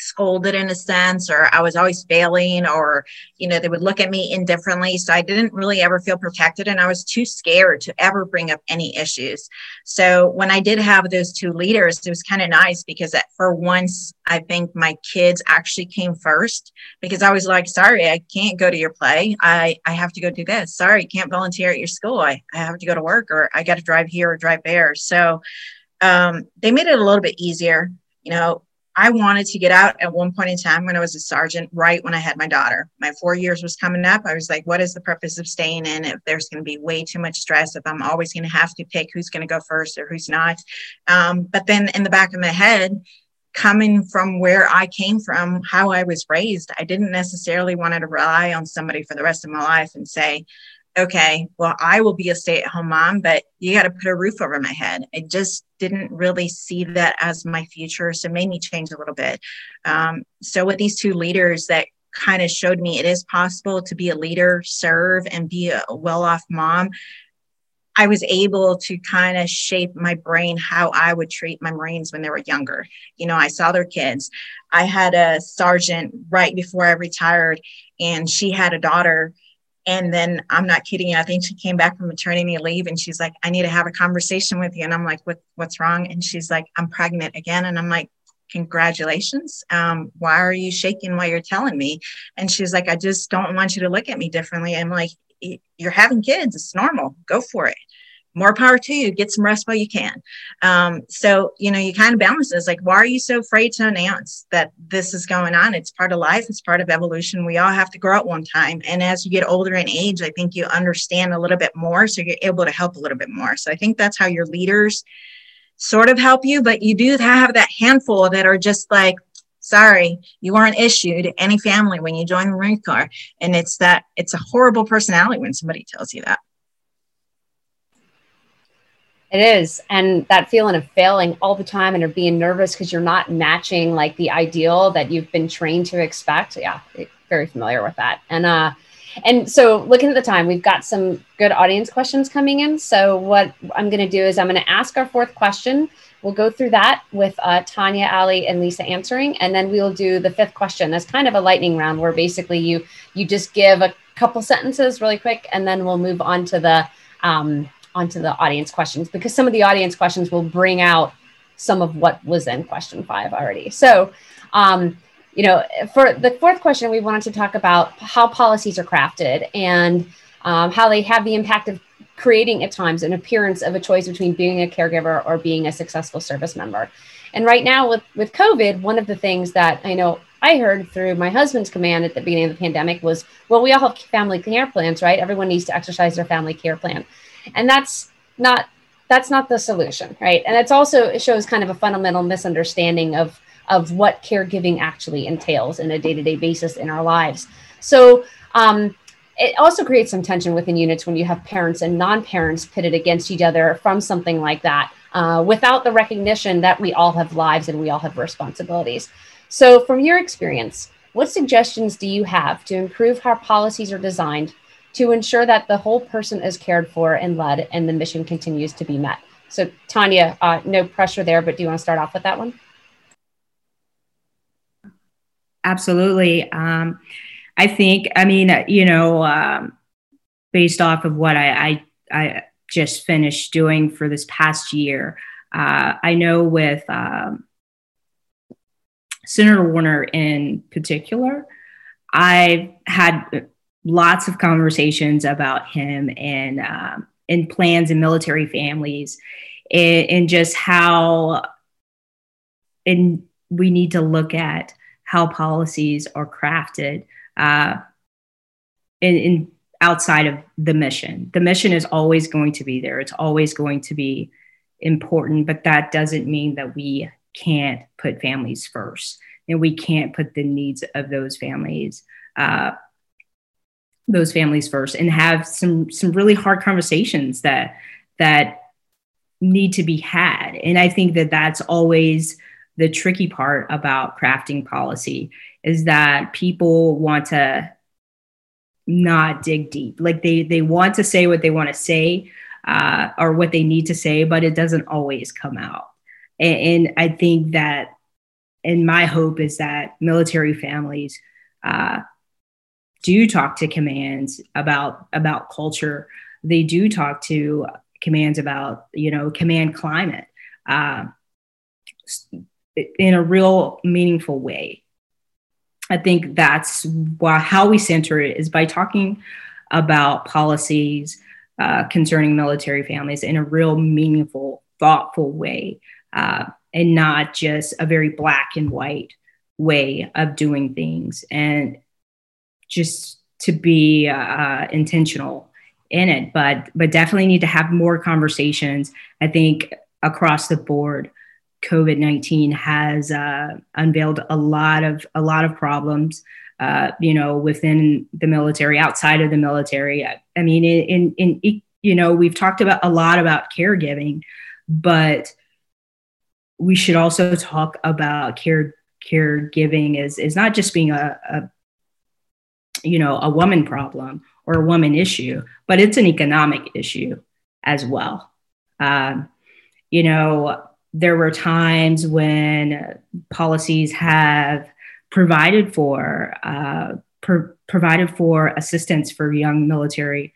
scolded in a sense, or I was always failing, or, they would look at me indifferently. So I didn't really ever feel protected, and I was too scared to ever bring up any issues. So when I did have those two leaders, it was kind of nice because for once, I think my kids actually came first, because I was like, sorry, I can't go to your play. I have to go do this. Sorry, can't volunteer at your school. I have to go to work, or I got to drive here or drive there. So they made it a little bit easier. I wanted to get out at one point in time when I was a sergeant, right when I had my daughter. My 4 years was coming up. I was like, what is the purpose of staying in if there's going to be way too much stress, if I'm always going to have to pick who's going to go first or who's not. But then in the back of my head, coming from where I came from, how I was raised, I didn't necessarily want to rely on somebody for the rest of my life and say, okay, well, I will be a stay-at-home mom, but you got to put a roof over my head. I just didn't really see that as my future, so it made me change a little bit. So with these two leaders that kind of showed me it is possible to be a leader, serve, and be a well-off mom, I was able to kind of shape my brain how I would treat my Marines when they were younger. I saw their kids. I had a sergeant right before I retired, and she had a daughter. And then I'm not kidding you. I think she came back from maternity leave and she's like, I need to have a conversation with you. And I'm like, what's wrong? And she's like, I'm pregnant again. And I'm like, congratulations. Why are you shaking while you're telling me? And she's like, I just don't want you to look at me differently. I'm like, you're having kids. It's normal. Go for it. More power to you. Get some rest while you can. So you kind of balance this. Like, why are you so afraid to announce that this is going on? It's part of life. It's part of evolution. We all have to grow up one time. And as you get older in age, I think you understand a little bit more. So you're able to help a little bit more. So I think that's how your leaders sort of help you. But you do have that handful that are just like, sorry, you weren't issued any family when you joined the Marine Corps. And it's a horrible personality when somebody tells you that. It is. And that feeling of failing all the time and of being nervous because you're not matching like the ideal that you've been trained to expect. Yeah, very familiar with that. And so looking at the time, we've got some good audience questions coming in. So what I'm going to do is I'm going to ask our fourth question. We'll go through that with Tanya, Ali, and Lisa answering. And then we'll do the fifth question. That's kind of a lightning round where basically you just give a couple sentences really quick, and then we'll move on to the audience questions, because some of the audience questions will bring out some of what was in question 5 already. So, for the fourth question, we wanted to talk about how policies are crafted and how they have the impact of creating at times an appearance of a choice between being a caregiver or being a successful service member. And right now with COVID, one of the things that I know I heard through my husband's command at the beginning of the pandemic was, well, we all have family care plans, right? Everyone needs to exercise their family care plan. And that's not the solution, right? And it shows kind of a fundamental misunderstanding of what caregiving actually entails in a day-to-day basis in our lives. So it also creates some tension within units when you have parents and non-parents pitted against each other from something like that. without the recognition that we all have lives and we all have responsibilities. So from your experience, what suggestions do you have to improve how policies are designed to ensure that the whole person is cared for and led and the mission continues to be met? So Tanya, no pressure there, but do you want to start off with that one? Absolutely. Based off of what I just finished doing for this past year, I know with Senator Warner in particular, I've had lots of conversations about him and plans and military families and just how and we need to look at how policies are crafted in outside of the mission. The mission is always going to be there. It's always going to be important, but that doesn't mean that we can't put families first and we can't put the needs of those families first and have some really hard conversations that need to be had. And I think that that's always the tricky part about crafting policy is that people want to not dig deep. Like they want to say what they want to say or what they need to say, but it doesn't always come out. And I think that, and my hope is that military families do talk to commands about culture. They do talk to commands about, command climate. In a real meaningful way. I think that's how we center it is by talking about policies concerning military families in a real meaningful, thoughtful way, and not just a very black and white way of doing things, and just to be intentional in it. But definitely need to have more conversations, I think, across the board. COVID-19 has unveiled a lot of problems, within the military, outside of the military. We've talked about a lot about caregiving, but we should also talk about caregiving is not just being a woman problem or a woman issue, but it's an economic issue as well. There were times when policies have provided for assistance for young military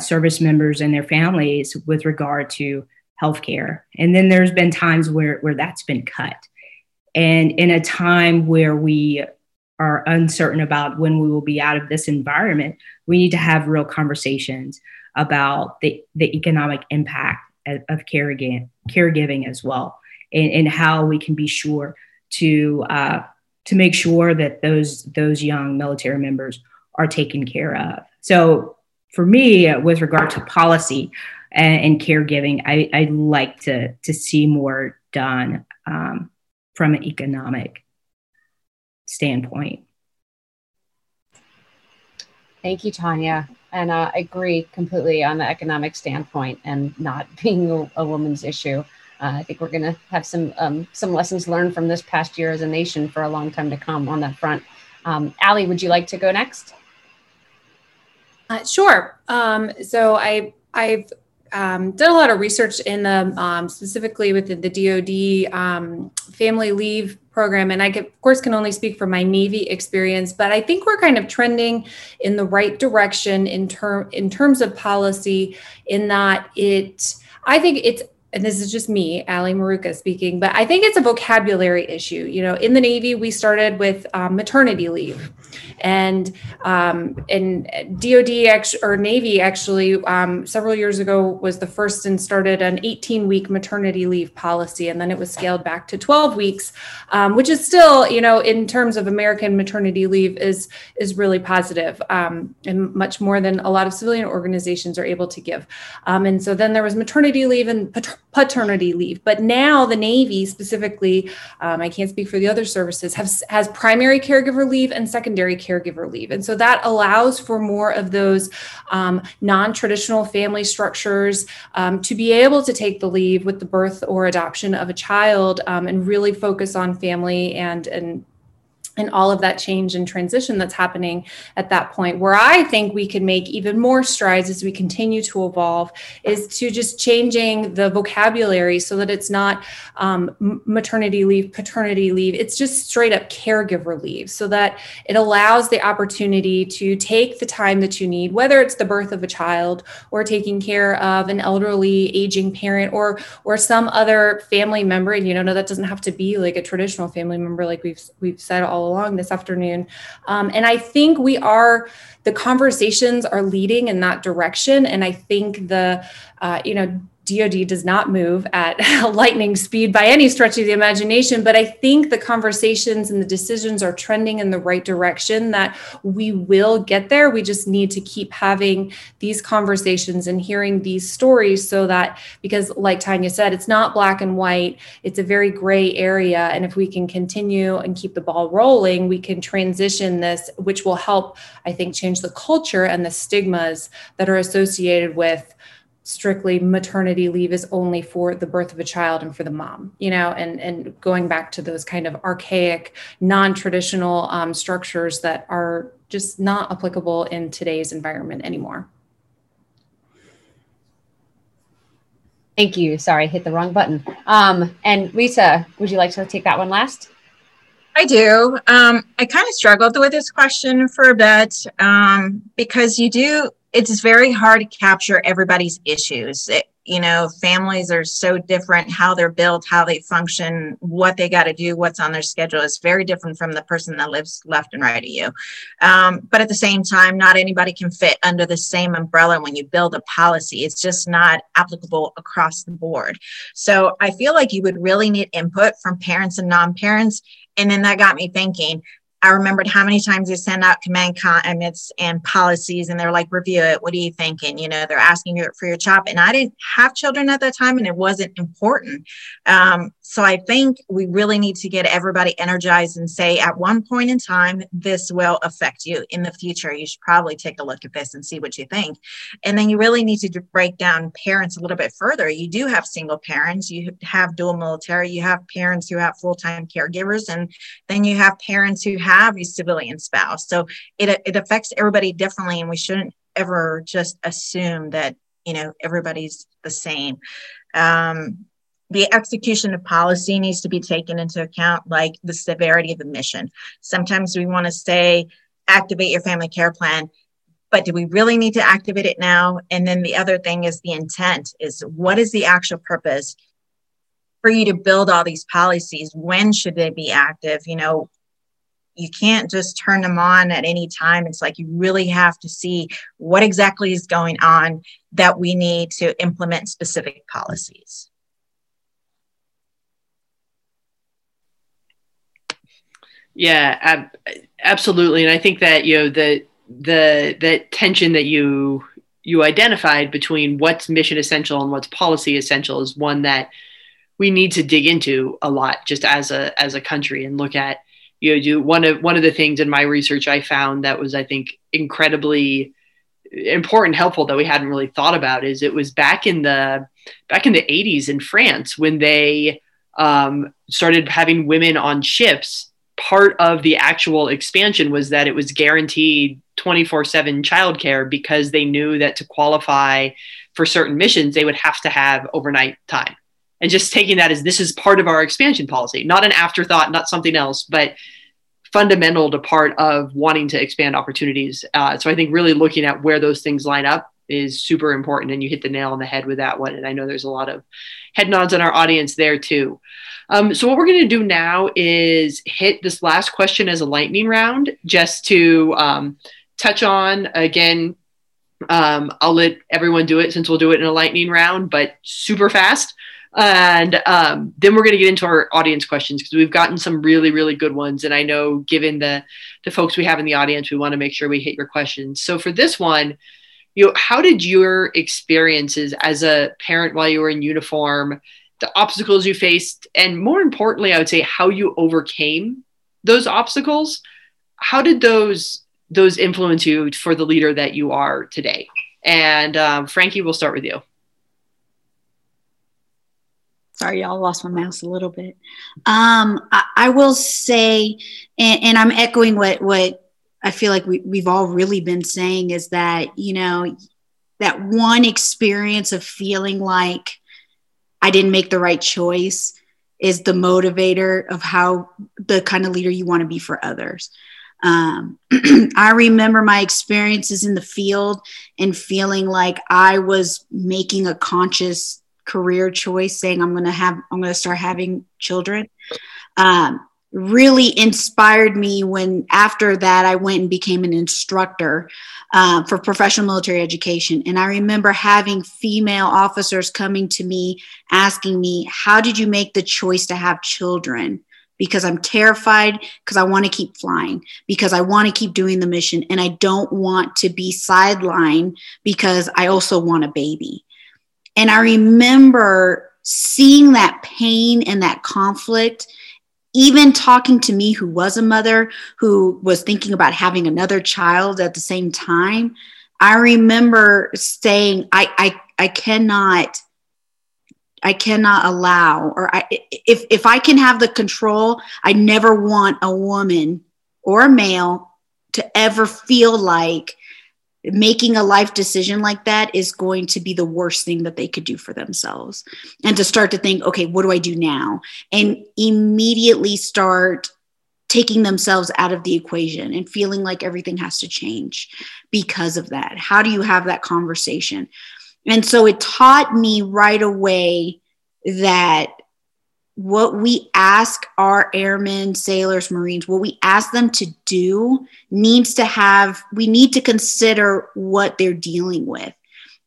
service members and their families with regard to healthcare. And then there's been times where that's been cut. And in a time where we are uncertain about when we will be out of this environment, we need to have real conversations about the economic impact of caregiving as well, and how we can be sure to make sure that those young military members are taken care of. So for me, with regard to policy and caregiving, I'd like to see more done from an economic standpoint. Thank you, Tanya. And I agree completely on the economic standpoint and not being a woman's issue. I think we're going to have some lessons learned from this past year as a nation for a long time to come on that front. Allie, would you like to go next? Sure. So I've done a lot of research in the specifically within the DoD family leave program, and I can only speak from my Navy experience, but I think we're kind of trending in the right direction in terms of policy. In that and this is just me, Allie Maruca speaking, but I think it's a vocabulary issue. In the Navy, we started with maternity leave, and Navy actually several years ago was the first and started an 18-week maternity leave policy, and then it was scaled back to 12 weeks, which is still, in terms of American maternity leave, is really positive, and much more than a lot of civilian organizations are able to give. And so then there was maternity leave and paternity leave. But now the Navy specifically, I can't speak for the other services, has primary caregiver leave and secondary caregiver leave. And so that allows for more of those non-traditional family structures to be able to take the leave with the birth or adoption of a child and really focus on family and all of that change and transition that's happening at that point. Where I think we can make even more strides as we continue to evolve is to just changing the vocabulary so that it's not maternity leave, paternity leave, it's just straight up caregiver leave, so that it allows the opportunity to take the time that you need, whether it's the birth of a child or taking care of an elderly aging parent or some other family member. And you know, that doesn't have to be like a traditional family member like we've said all along this afternoon. And I think the conversations are leading in that direction. And I think DOD does not move at lightning speed by any stretch of the imagination, but I think the conversations and the decisions are trending in the right direction, that we will get there. We just need to keep having these conversations and hearing these stories, so that, because like Tanya said, it's not black and white, it's a very gray area. And if we can continue and keep the ball rolling, we can transition this, which will help, I think, change the culture and the stigmas that are associated with strictly maternity leave is only for the birth of a child and for the mom, and going back to those kind of archaic, non-traditional structures that are just not applicable in today's environment anymore. Thank you. Sorry, hit the wrong button. And Lisa, would you like to take that one last? I do. I kind of struggled with this question for a bit because it's very hard to capture everybody's issues. Families are so different, how they're built, how they function, what they got to do, what's on their schedule is very different from the person that lives left and right of you. But at the same time, not anybody can fit under the same umbrella when you build a policy. It's just not applicable across the board. So I feel like you would really need input from parents and non-parents. And then that got me thinking, I remembered how many times they send out command comments and policies, and they're like, review it. What are you thinking? They're asking you for your chop. And I didn't have children at that time, and it wasn't important. So I think we really need to get everybody energized and say, at one point in time, this will affect you in the future. You should probably take a look at this and see what you think. And then you really need to break down parents a little bit further. You do have single parents, you have dual military, you have parents who have full-time caregivers, and then you have parents who have a civilian spouse. So it affects everybody differently, and we shouldn't ever just assume that everybody's the same. The execution of policy needs to be taken into account, like the severity of the mission. Sometimes we want to say activate your family care plan, but do we really need to activate it now? And then the other thing is the intent, is what is the actual purpose for you to build all these policies? When should they be active? You can't just turn them on at any time. It's like you really have to see what exactly is going on, that we need to implement specific policies. Yeah, absolutely. And I think that, the tension that you identified between what's mission essential and what's policy essential is one that we need to dig into a lot, just as a country, and look at. One of the things in my research I found that was, I think, incredibly important, helpful, that we hadn't really thought about, is it was back in the 80s in France when they started having women on ships. Part of the actual expansion was that it was guaranteed 24/7 childcare, because they knew that to qualify for certain missions, they would have to have overnight time. And just taking that as, this is part of our expansion policy, not an afterthought, not something else, but fundamental to part of wanting to expand opportunities. So I think really looking at where those things line up is super important. And you hit the nail on the head with that one. And I know there's a lot of head nods in our audience there too. So what we're going to do now is hit this last question as a lightning round, just to touch on again. I'll let everyone do it, since we'll do it in a lightning round, but super fast. And then we're going to get into our audience questions, because we've gotten some really, really good ones. And I know, given the folks we have in the audience, we want to make sure we hit your questions. So for this one, how did your experiences as a parent while you were in uniform, the obstacles you faced, and more importantly, I would say how you overcame those obstacles, how did those influence you for the leader that you are today? And Frankie, we'll start with you. Sorry, y'all, lost my mouse a little bit. I will say, and I'm echoing what I feel like we've all really been saying, is that, you know, that one experience of feeling like I didn't make the right choice is the motivator of how the kind of leader you want to be for others. I remember my experiences in the field and feeling like I was making a conscious career choice, saying I'm going to start having children, really inspired me when after that I went and became an instructor for professional military education. And I remember having female officers coming to me asking me, how did you make the choice to have children? Because I'm terrified, because I want to keep flying, because I want to keep doing the mission, and I don't want to be sidelined because I also want a baby. And I remember seeing that pain and that conflict, even talking to me, who was a mother, who was thinking about having another child at the same time. I remember saying, I cannot allow, or if I can have the control, I never want a woman or a male to ever feel like making a life decision like that is going to be the worst thing that they could do for themselves. And to start to think, okay, what do I do now? And immediately start taking themselves out of the equation and feeling like everything has to change because of that. How do you have that conversation? And so it taught me right away that what we ask our airmen, sailors, Marines, what we ask them to do we need to consider what they're dealing with.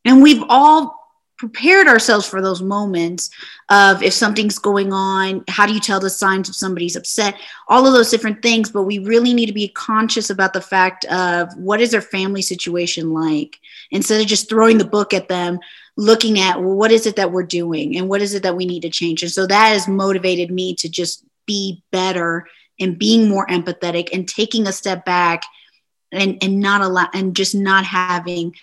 And we've all prepared ourselves for those moments of, if something's going on, how do you tell the signs if somebody's upset, all of those different things. But we really need to be conscious about the fact of, what is their family situation like? Instead of just throwing the book at them, looking at, well, what is it that we're doing and what is it that we need to change? And so that has motivated me to just be better and being more empathetic and taking a step back and not allow, and just not having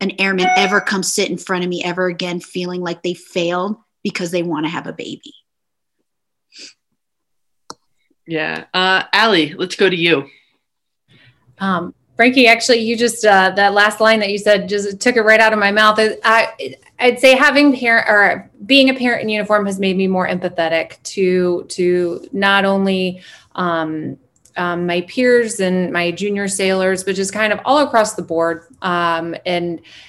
an airman ever come sit in front of me ever again feeling like they failed because they want to have a baby. Yeah. Allie, let's go to you. Frankie, actually, you just, that last line that you said just took it right out of my mouth. I'd say being a parent in uniform has made me more empathetic to not only my peers and my junior sailors, but just kind of all across the board. And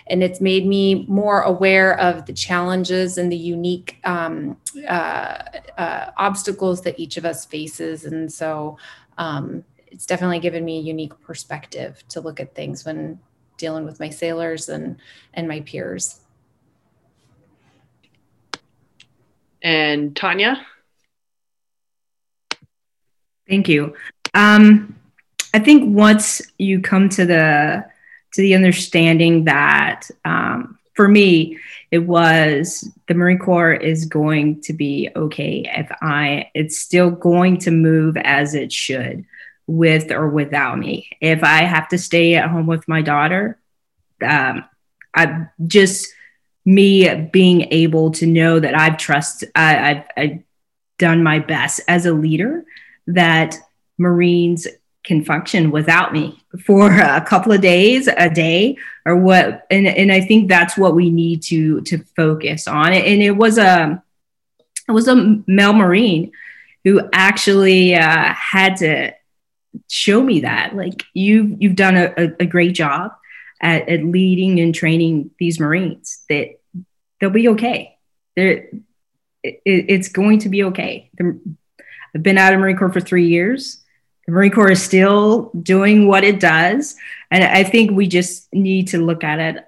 it's made me more aware of the challenges and the unique obstacles that each of us faces. And so, it's definitely given me a unique perspective to look at things when dealing with my sailors and my peers. And Tanya? Thank you. I think once you come to the understanding that for me, it was the Marine Corps is going to be okay if it's still going to move as it should, with or without me. If I have to stay at home with my daughter, I just, me being able to know that I've done my best as a leader, that Marines can function without me for a couple of days, a day, or what. And I think that's what we need to focus on. And it was a male Marine who actually had to show me that, like, you've done a great job at leading and training these Marines, that they'll be okay. It's going to be okay. I've been out of Marine Corps for 3 years. The Marine Corps is still doing what it does. And I think we just need to look at it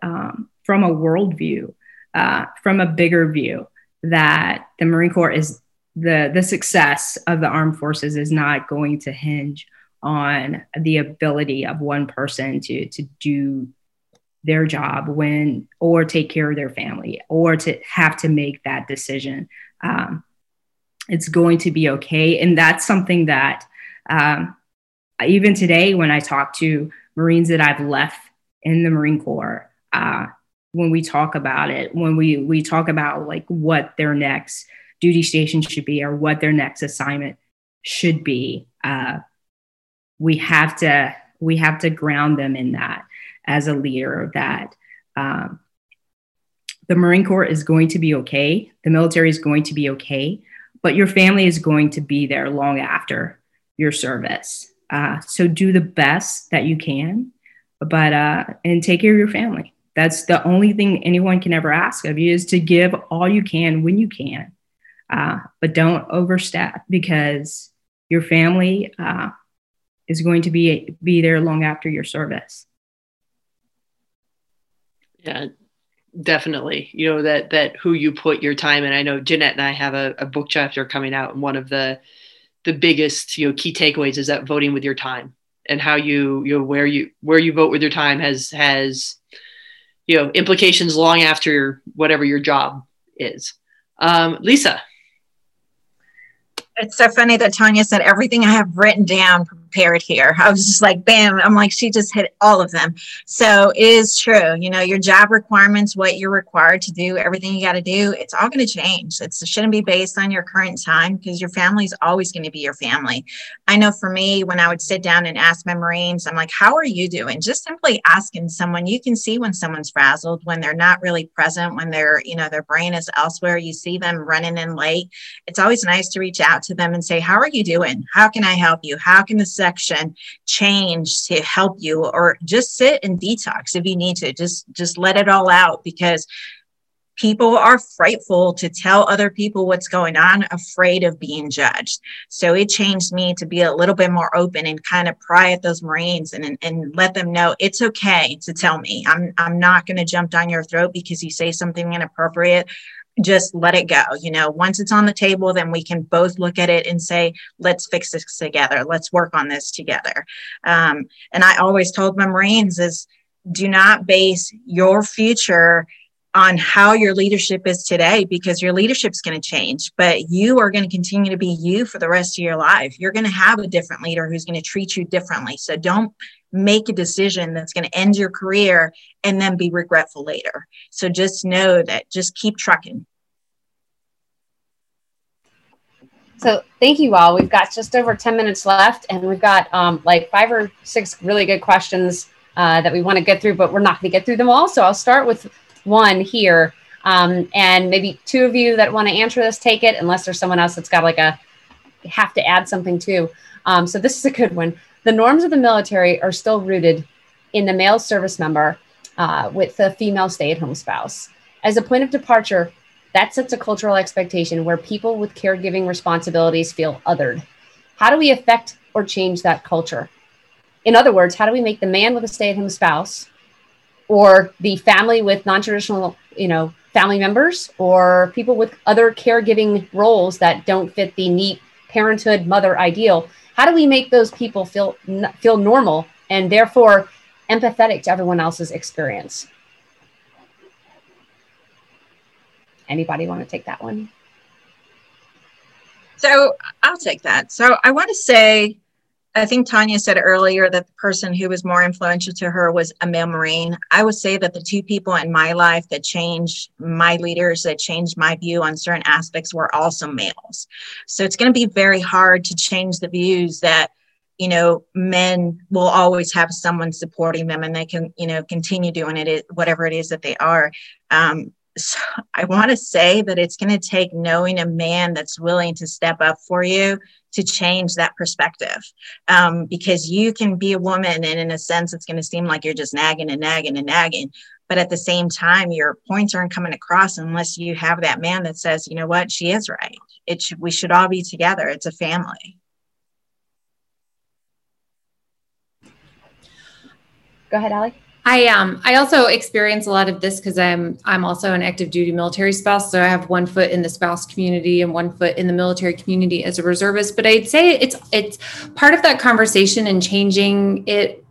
from a worldview, from a bigger view, that the Marine Corps is the success of the armed forces is not going to hinge on the ability of one person to do their job when, or take care of their family, or to have to make that decision. It's going to be okay. And that's something that even today, when I talk to Marines that I've left in the Marine Corps, when we talk about it, when we talk about like what their next duty station should be or what their next assignment should be, we have to ground them in that as a leader, that the Marine Corps is going to be okay. The military is going to be okay, but your family is going to be there long after your service. So do the best that you can, but and take care of your family. That's the only thing anyone can ever ask of you, is to give all you can when you can, but don't overstep, because your family is going to be there long after your service. Yeah, definitely. You know, that who you put your time in. I know Jeanette and I have a book chapter coming out, and one of the biggest, you know, key takeaways is that voting with your time, and how you vote with your time has, you know, implications long after whatever your job is. Lisa. It's so funny that Tanya said everything I have written down prepared here. I was just like, bam. I'm like, she just hit all of them. So it is true. You know, your job requirements, what you're required to do, everything you got to do, it's all going to change. It shouldn't be based on your current time, because your family is always going to be your family. I know for me, when I would sit down and ask my Marines, I'm like, how are you doing? Just simply asking someone, you can see when someone's frazzled, when they're not really present, when they're, you know, their brain is elsewhere, you see them running in late. It's always nice to reach out to them and say, how are you doing? How can I help you? How can the section change to help you? Or just sit and detox if you need to. Just let it all out, because people are frightful to tell other people what's going on, afraid of being judged. So it changed me to be a little bit more open and kind of pry at those Marines and let them know it's okay to tell me. I'm not going to jump down your throat because you say something inappropriate. Just let it go. You know, once it's on the table, then we can both look at it and say, let's fix this together. Let's work on this together. And I always told my Marines is, do not base your future on how your leadership is today, because your leadership's going to change, but you are going to continue to be you for the rest of your life. You're going to have a different leader who's going to treat you differently. So don't make a decision that's going to end your career and then be regretful later. So just know that, just keep trucking. So thank you all. We've got just over 10 minutes left, and we've got like 5 or 6 really good questions that we want to get through, but we're not going to get through them all. So I'll start with one here, and maybe 2 of you that want to answer this, take it, unless there's someone else that's got like have to add something too. So this is a good one. The norms of the military are still rooted in the male service member with the female stay-at-home spouse. As a point of departure, that sets a cultural expectation where people with caregiving responsibilities feel othered. How do we affect or change that culture? In other words, how do we make the man with a stay-at-home spouse, or the family with non-traditional, you know, family members, or people with other caregiving roles that don't fit the neat parenthood mother ideal, how do we make those people feel normal and therefore empathetic to everyone else's experience? Anybody want to take that one? So I'll take that. So I want to say, I think Tanya said earlier that the person who was more influential to her was a male Marine. I would say that the 2 people in my life that changed my leaders, that changed my view on certain aspects, were also males. So it's going to be very hard to change the views that, you know, men will always have someone supporting them and they can, you know, continue doing it, whatever it is that they are. So I want to say that it's going to take knowing a man that's willing to step up for you to change that perspective, because you can be a woman and in a sense, it's going to seem like you're just nagging and nagging and nagging. But at the same time, your points aren't coming across unless you have that man that says, you know what, she is right. We should all be together. It's a family. Go ahead, Allie. I also experience a lot of this because I'm also an active duty military spouse. So I have one foot in the spouse community and one foot in the military community as a reservist. But I'd say it's part of that conversation and changing it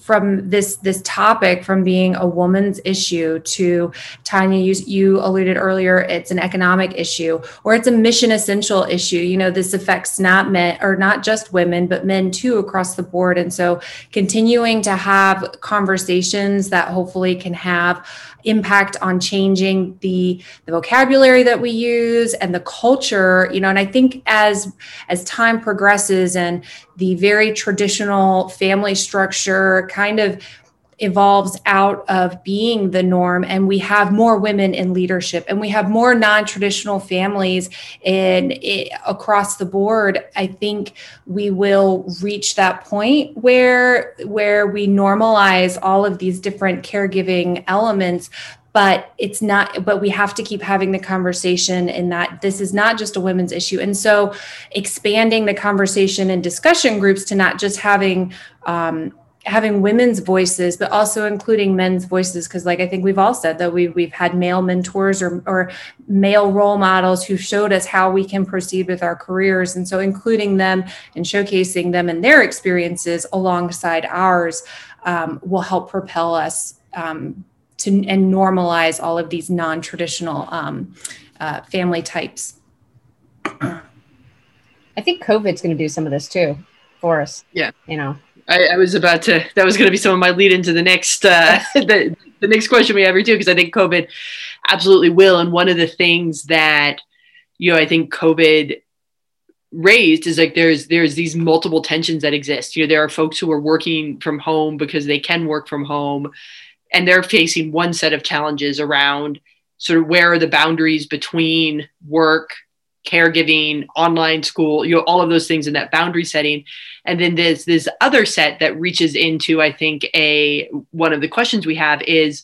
from this topic, from being a woman's issue to, Tanya, you alluded earlier, it's an economic issue, or it's a mission essential issue. You know, this affects not men, or not just women, but men too, across the board. And so continuing to have conversations that hopefully can have impact on changing the vocabulary that we use and the culture, you know. And I think as time progresses and the very traditional family structure kind of evolves out of being the norm, and we have more women in leadership, and we have more non-traditional families across the board, I think we will reach that point where we normalize all of these different caregiving elements. But it's not, but we have to keep having the conversation in that this is not just a women's issue. And so expanding the conversation and discussion groups to not just having women's voices, but also including men's voices. Because like, I think we've all said that we've had male mentors or male role models who showed us how we can proceed with our careers. And so including them and showcasing them and their experiences alongside ours will help propel us and normalize all of these non-traditional family types. I think COVID's going to do some of this too for us. Yeah, you know, I was about to. That was going to be some of my lead into the next the next question we have here too, because I think COVID absolutely will. And one of the things that, you know, I think COVID raised is like there's these multiple tensions that exist. You know, there are folks who are working from home because they can work from home, and they're facing one set of challenges around sort of where are the boundaries between work, caregiving, online school, you know, all of those things in that boundary setting. And then there's this other set that reaches into, I think, one of the questions we have is,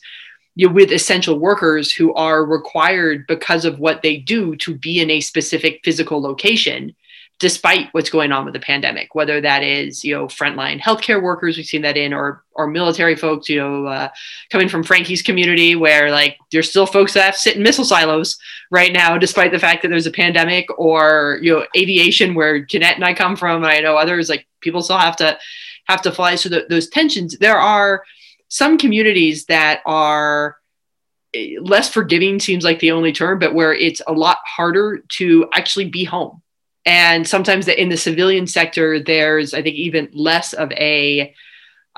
you know, with essential workers who are required because of what they do to be in a specific physical location, despite what's going on with the pandemic, whether that is, you know, frontline healthcare workers, we've seen that in, or military folks, you know, coming from Frankie's community where like there's still folks that have to sit in missile silos right now, despite the fact that there's a pandemic, or, you know, aviation where Jeanette and I come from, and I know others, like people still have to fly. So those tensions, there are some communities that are less forgiving, seems like the only term, but where it's a lot harder to actually be home. And sometimes in the civilian sector, there's, I think, even less of a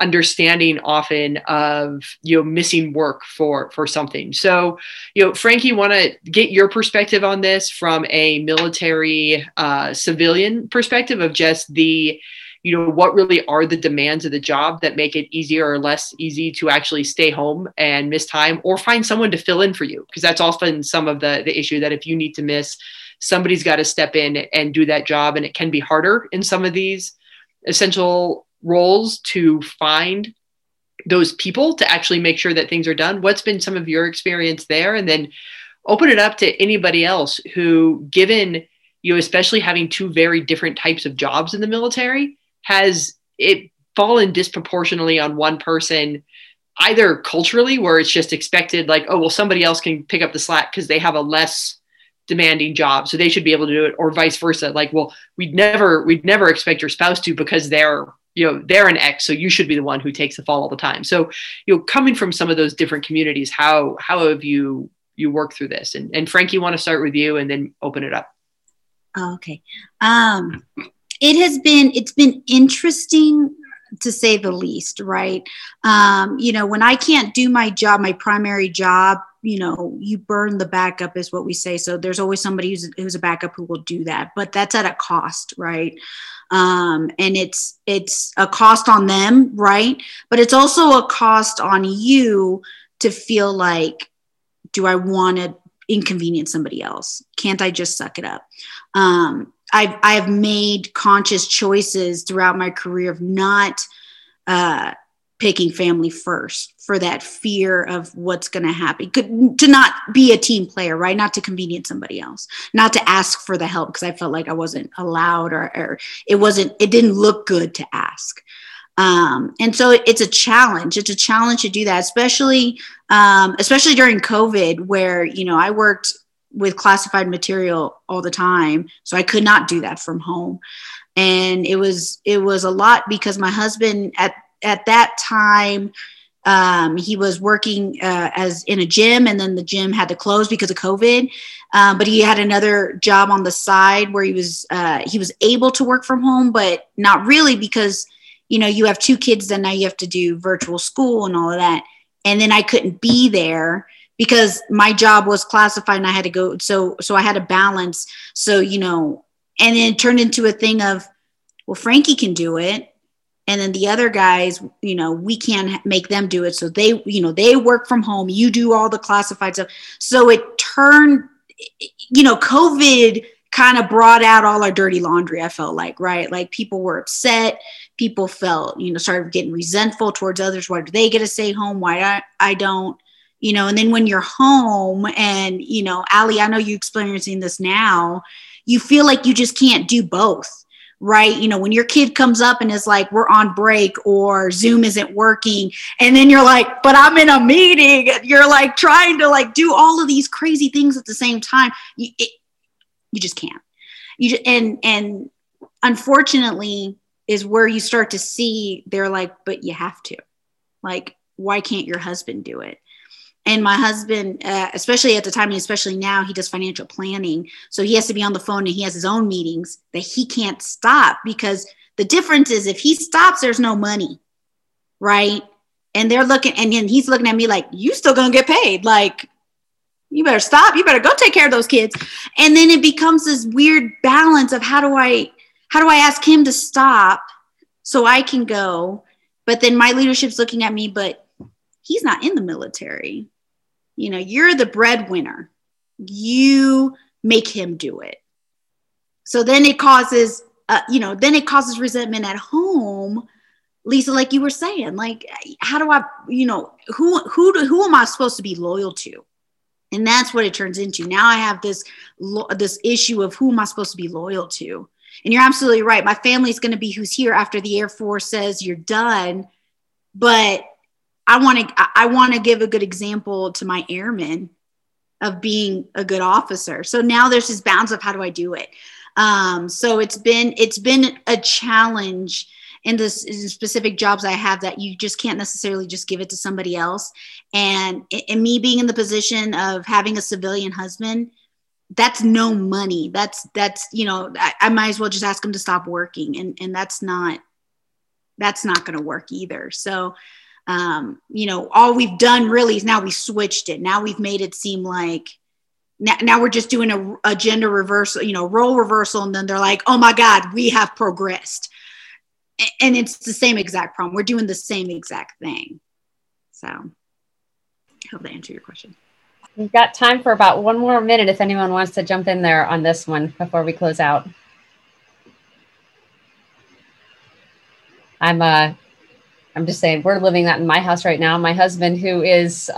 understanding often of, you know, missing work for something. So, you know, Frankie, want to get your perspective on this from a military civilian perspective of just the, you know, what really are the demands of the job that make it easier or less easy to actually stay home and miss time or find someone to fill in for you? Because that's often some of the issue, that if you need to miss, somebody's got to step in and do that job. And it can be harder in some of these essential roles to find those people to actually make sure that things are done. What's been some of your experience there? And then open it up to anybody else who, given, you know, especially having two very different types of jobs in the military, has it fallen disproportionately on one person, either culturally where it's just expected, like, oh, well, somebody else can pick up the slack because they have a less demanding job, so they should be able to do it, or vice versa. Like, well, we'd never expect your spouse to, because they're an ex, so you should be the one who takes the fall all the time. So, you know, coming from some of those different communities, how have you worked through this? And Frankie, want to start with you and then open it up. Okay. It's been interesting, to say the least, right? You know, when I can't do my job, my primary job, you know, you burn the backup is what we say. So there's always somebody who's a backup who will do that, but that's at a cost, right? And it's a cost on them, right? But it's also a cost on you to feel like, do I want to inconvenience somebody else? Can't I just suck it up? I've made conscious choices throughout my career of not picking family first for that fear of what's going to happen, to not be a team player, right? Not to convenience somebody else, not to ask for the help because I felt like I wasn't allowed or it didn't look good to ask. And so it's a challenge. It's a challenge to do that, especially during COVID where, you know, I worked with classified material all the time. So I could not do that from home. And it was a lot because my husband at at that time, he was working as in a gym, and then the gym had to close because of COVID. But he had another job on the side where he was able to work from home, but not really, because, you know, you have two kids, then now you have to do virtual school and all of that. And then I couldn't be there because my job was classified and I had to go. So I had to balance. So, you know, and then it turned into a thing of, well, Frankie can do it. And then the other guys, you know, we can't make them do it. So they, you know, they work from home. You do all the classified stuff. So it turned, you know, COVID kind of brought out all our dirty laundry, I felt like, right? Like people were upset. People felt, you know, started getting resentful towards others. Why do they get to stay home? Why I don't, you know? And then when you're home and, you know, Allie, I know you're experiencing this now, you feel like you just can't do both. Right. You know, when your kid comes up and is like, we're on break or Zoom isn't working. And then you're like, but I'm in a meeting. You're like trying to like do all of these crazy things at the same time. You just can't. And unfortunately is where you start to see they're like, but you have to. Like, why can't your husband do it? And my husband, especially at the time, and especially now, he does financial planning. So he has to be on the phone and he has his own meetings that he can't stop, because the difference is if he stops, there's no money. Right. And they're looking, and then he's looking at me like, you still going to get paid. Like, you better stop. You better go take care of those kids. And then it becomes this weird balance of how do I ask him to stop so I can go? But then my leadership's looking at me, but he's not in the military. You know, you're the breadwinner. You make him do it. So then it causes, resentment at home. Lisa, like you were saying, like, how do I, you know, who am I supposed to be loyal to? And that's what it turns into. Now I have this issue of who am I supposed to be loyal to? And you're absolutely right. My family's going to be who's here after the Air Force says you're done. But I want to give a good example to my airmen of being a good officer. So now there's this balance of how do I do it? So it's been a challenge in the specific jobs I have that you just can't necessarily just give it to somebody else. And me being in the position of having a civilian husband, that's no money. That's you know, I might as well just ask him to stop working. And that's not going to work either. So, you know, all we've done really is now we switched it. Now we've made it seem like now we're just doing a gender reversal, you know, role reversal. And then they're like, oh my God, we have progressed. And it's the same exact problem. We're doing the same exact thing. So I hope that answered your question. We've got time for about one more minute if anyone wants to jump in there on this one before we close out. I'm just saying, we're living that in my house right now. My husband, who is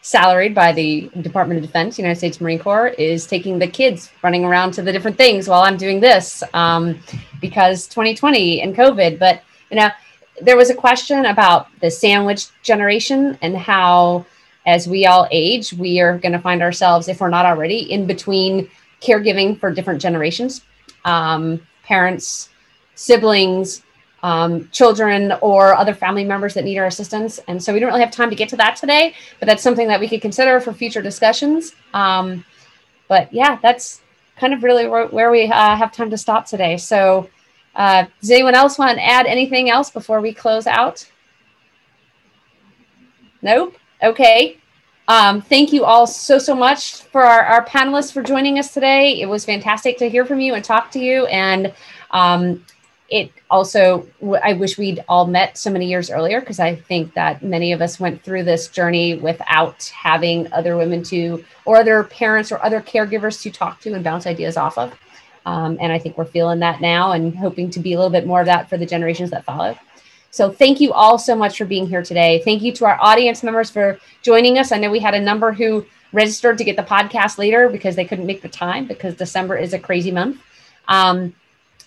salaried by the Department of Defense, United States Marine Corps, is taking the kids running around to the different things while I'm doing this because 2020 and COVID. But, you know, there was a question about the sandwich generation and how, as we all age, we are going to find ourselves, if we're not already, in between caregiving for different generations, parents, siblings, children or other family members that need our assistance. And so we don't really have time to get to that today, but that's something that we could consider for future discussions. But yeah, that's kind of really where we have time to stop today. So does anyone else want to add anything else before we close out? Nope. Okay. Thank you all so much for our panelists for joining us today. It was fantastic to hear from you and talk to you. And it also, I wish we'd all met so many years earlier, because I think that many of us went through this journey without having other women to, or other parents or other caregivers to talk to and bounce ideas off of. And I think we're feeling that now and hoping to be a little bit more of that for the generations that follow. So thank you all so much for being here today. Thank you to our audience members for joining us. I know we had a number who registered to get the podcast later because they couldn't make the time because December is a crazy month.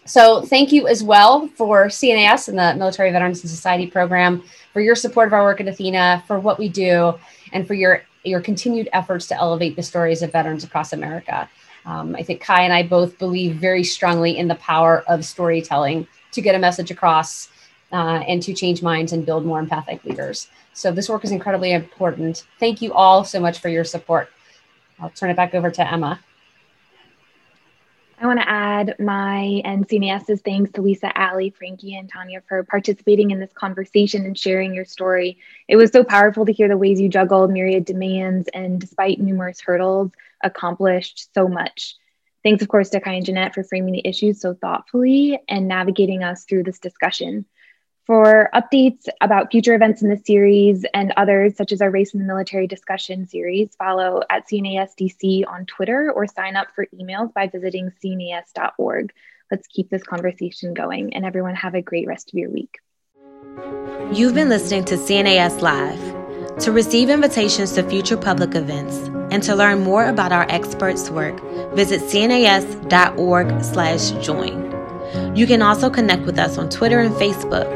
So thank you as well for CNAS and the Military Veterans and Society program, for your support of our work at Athena, for what we do, and for your continued efforts to elevate the stories of veterans across America. I think Kai and I both believe very strongly in the power of storytelling to get a message across and to change minds and build more empathic leaders. So this work is incredibly important. Thank you all so much for your support. I'll turn it back over to Emma. I want to add my and CNES's thanks to Lisa, Allie, Frankie, and Tanya for participating in this conversation and sharing your story. It was so powerful to hear the ways you juggled myriad demands and, despite numerous hurdles, accomplished so much. Thanks, of course, to Kai and Jeanette for framing the issues so thoughtfully and navigating us through this discussion. For updates about future events in this series and others, such as our Race in the Military discussion series, follow at CNASDC on Twitter or sign up for emails by visiting cnas.org. Let's keep this conversation going, and everyone have a great rest of your week. You've been listening to CNAS Live. To receive invitations to future public events and to learn more about our experts' work, visit cnas.org/join. You can also connect with us on Twitter and Facebook.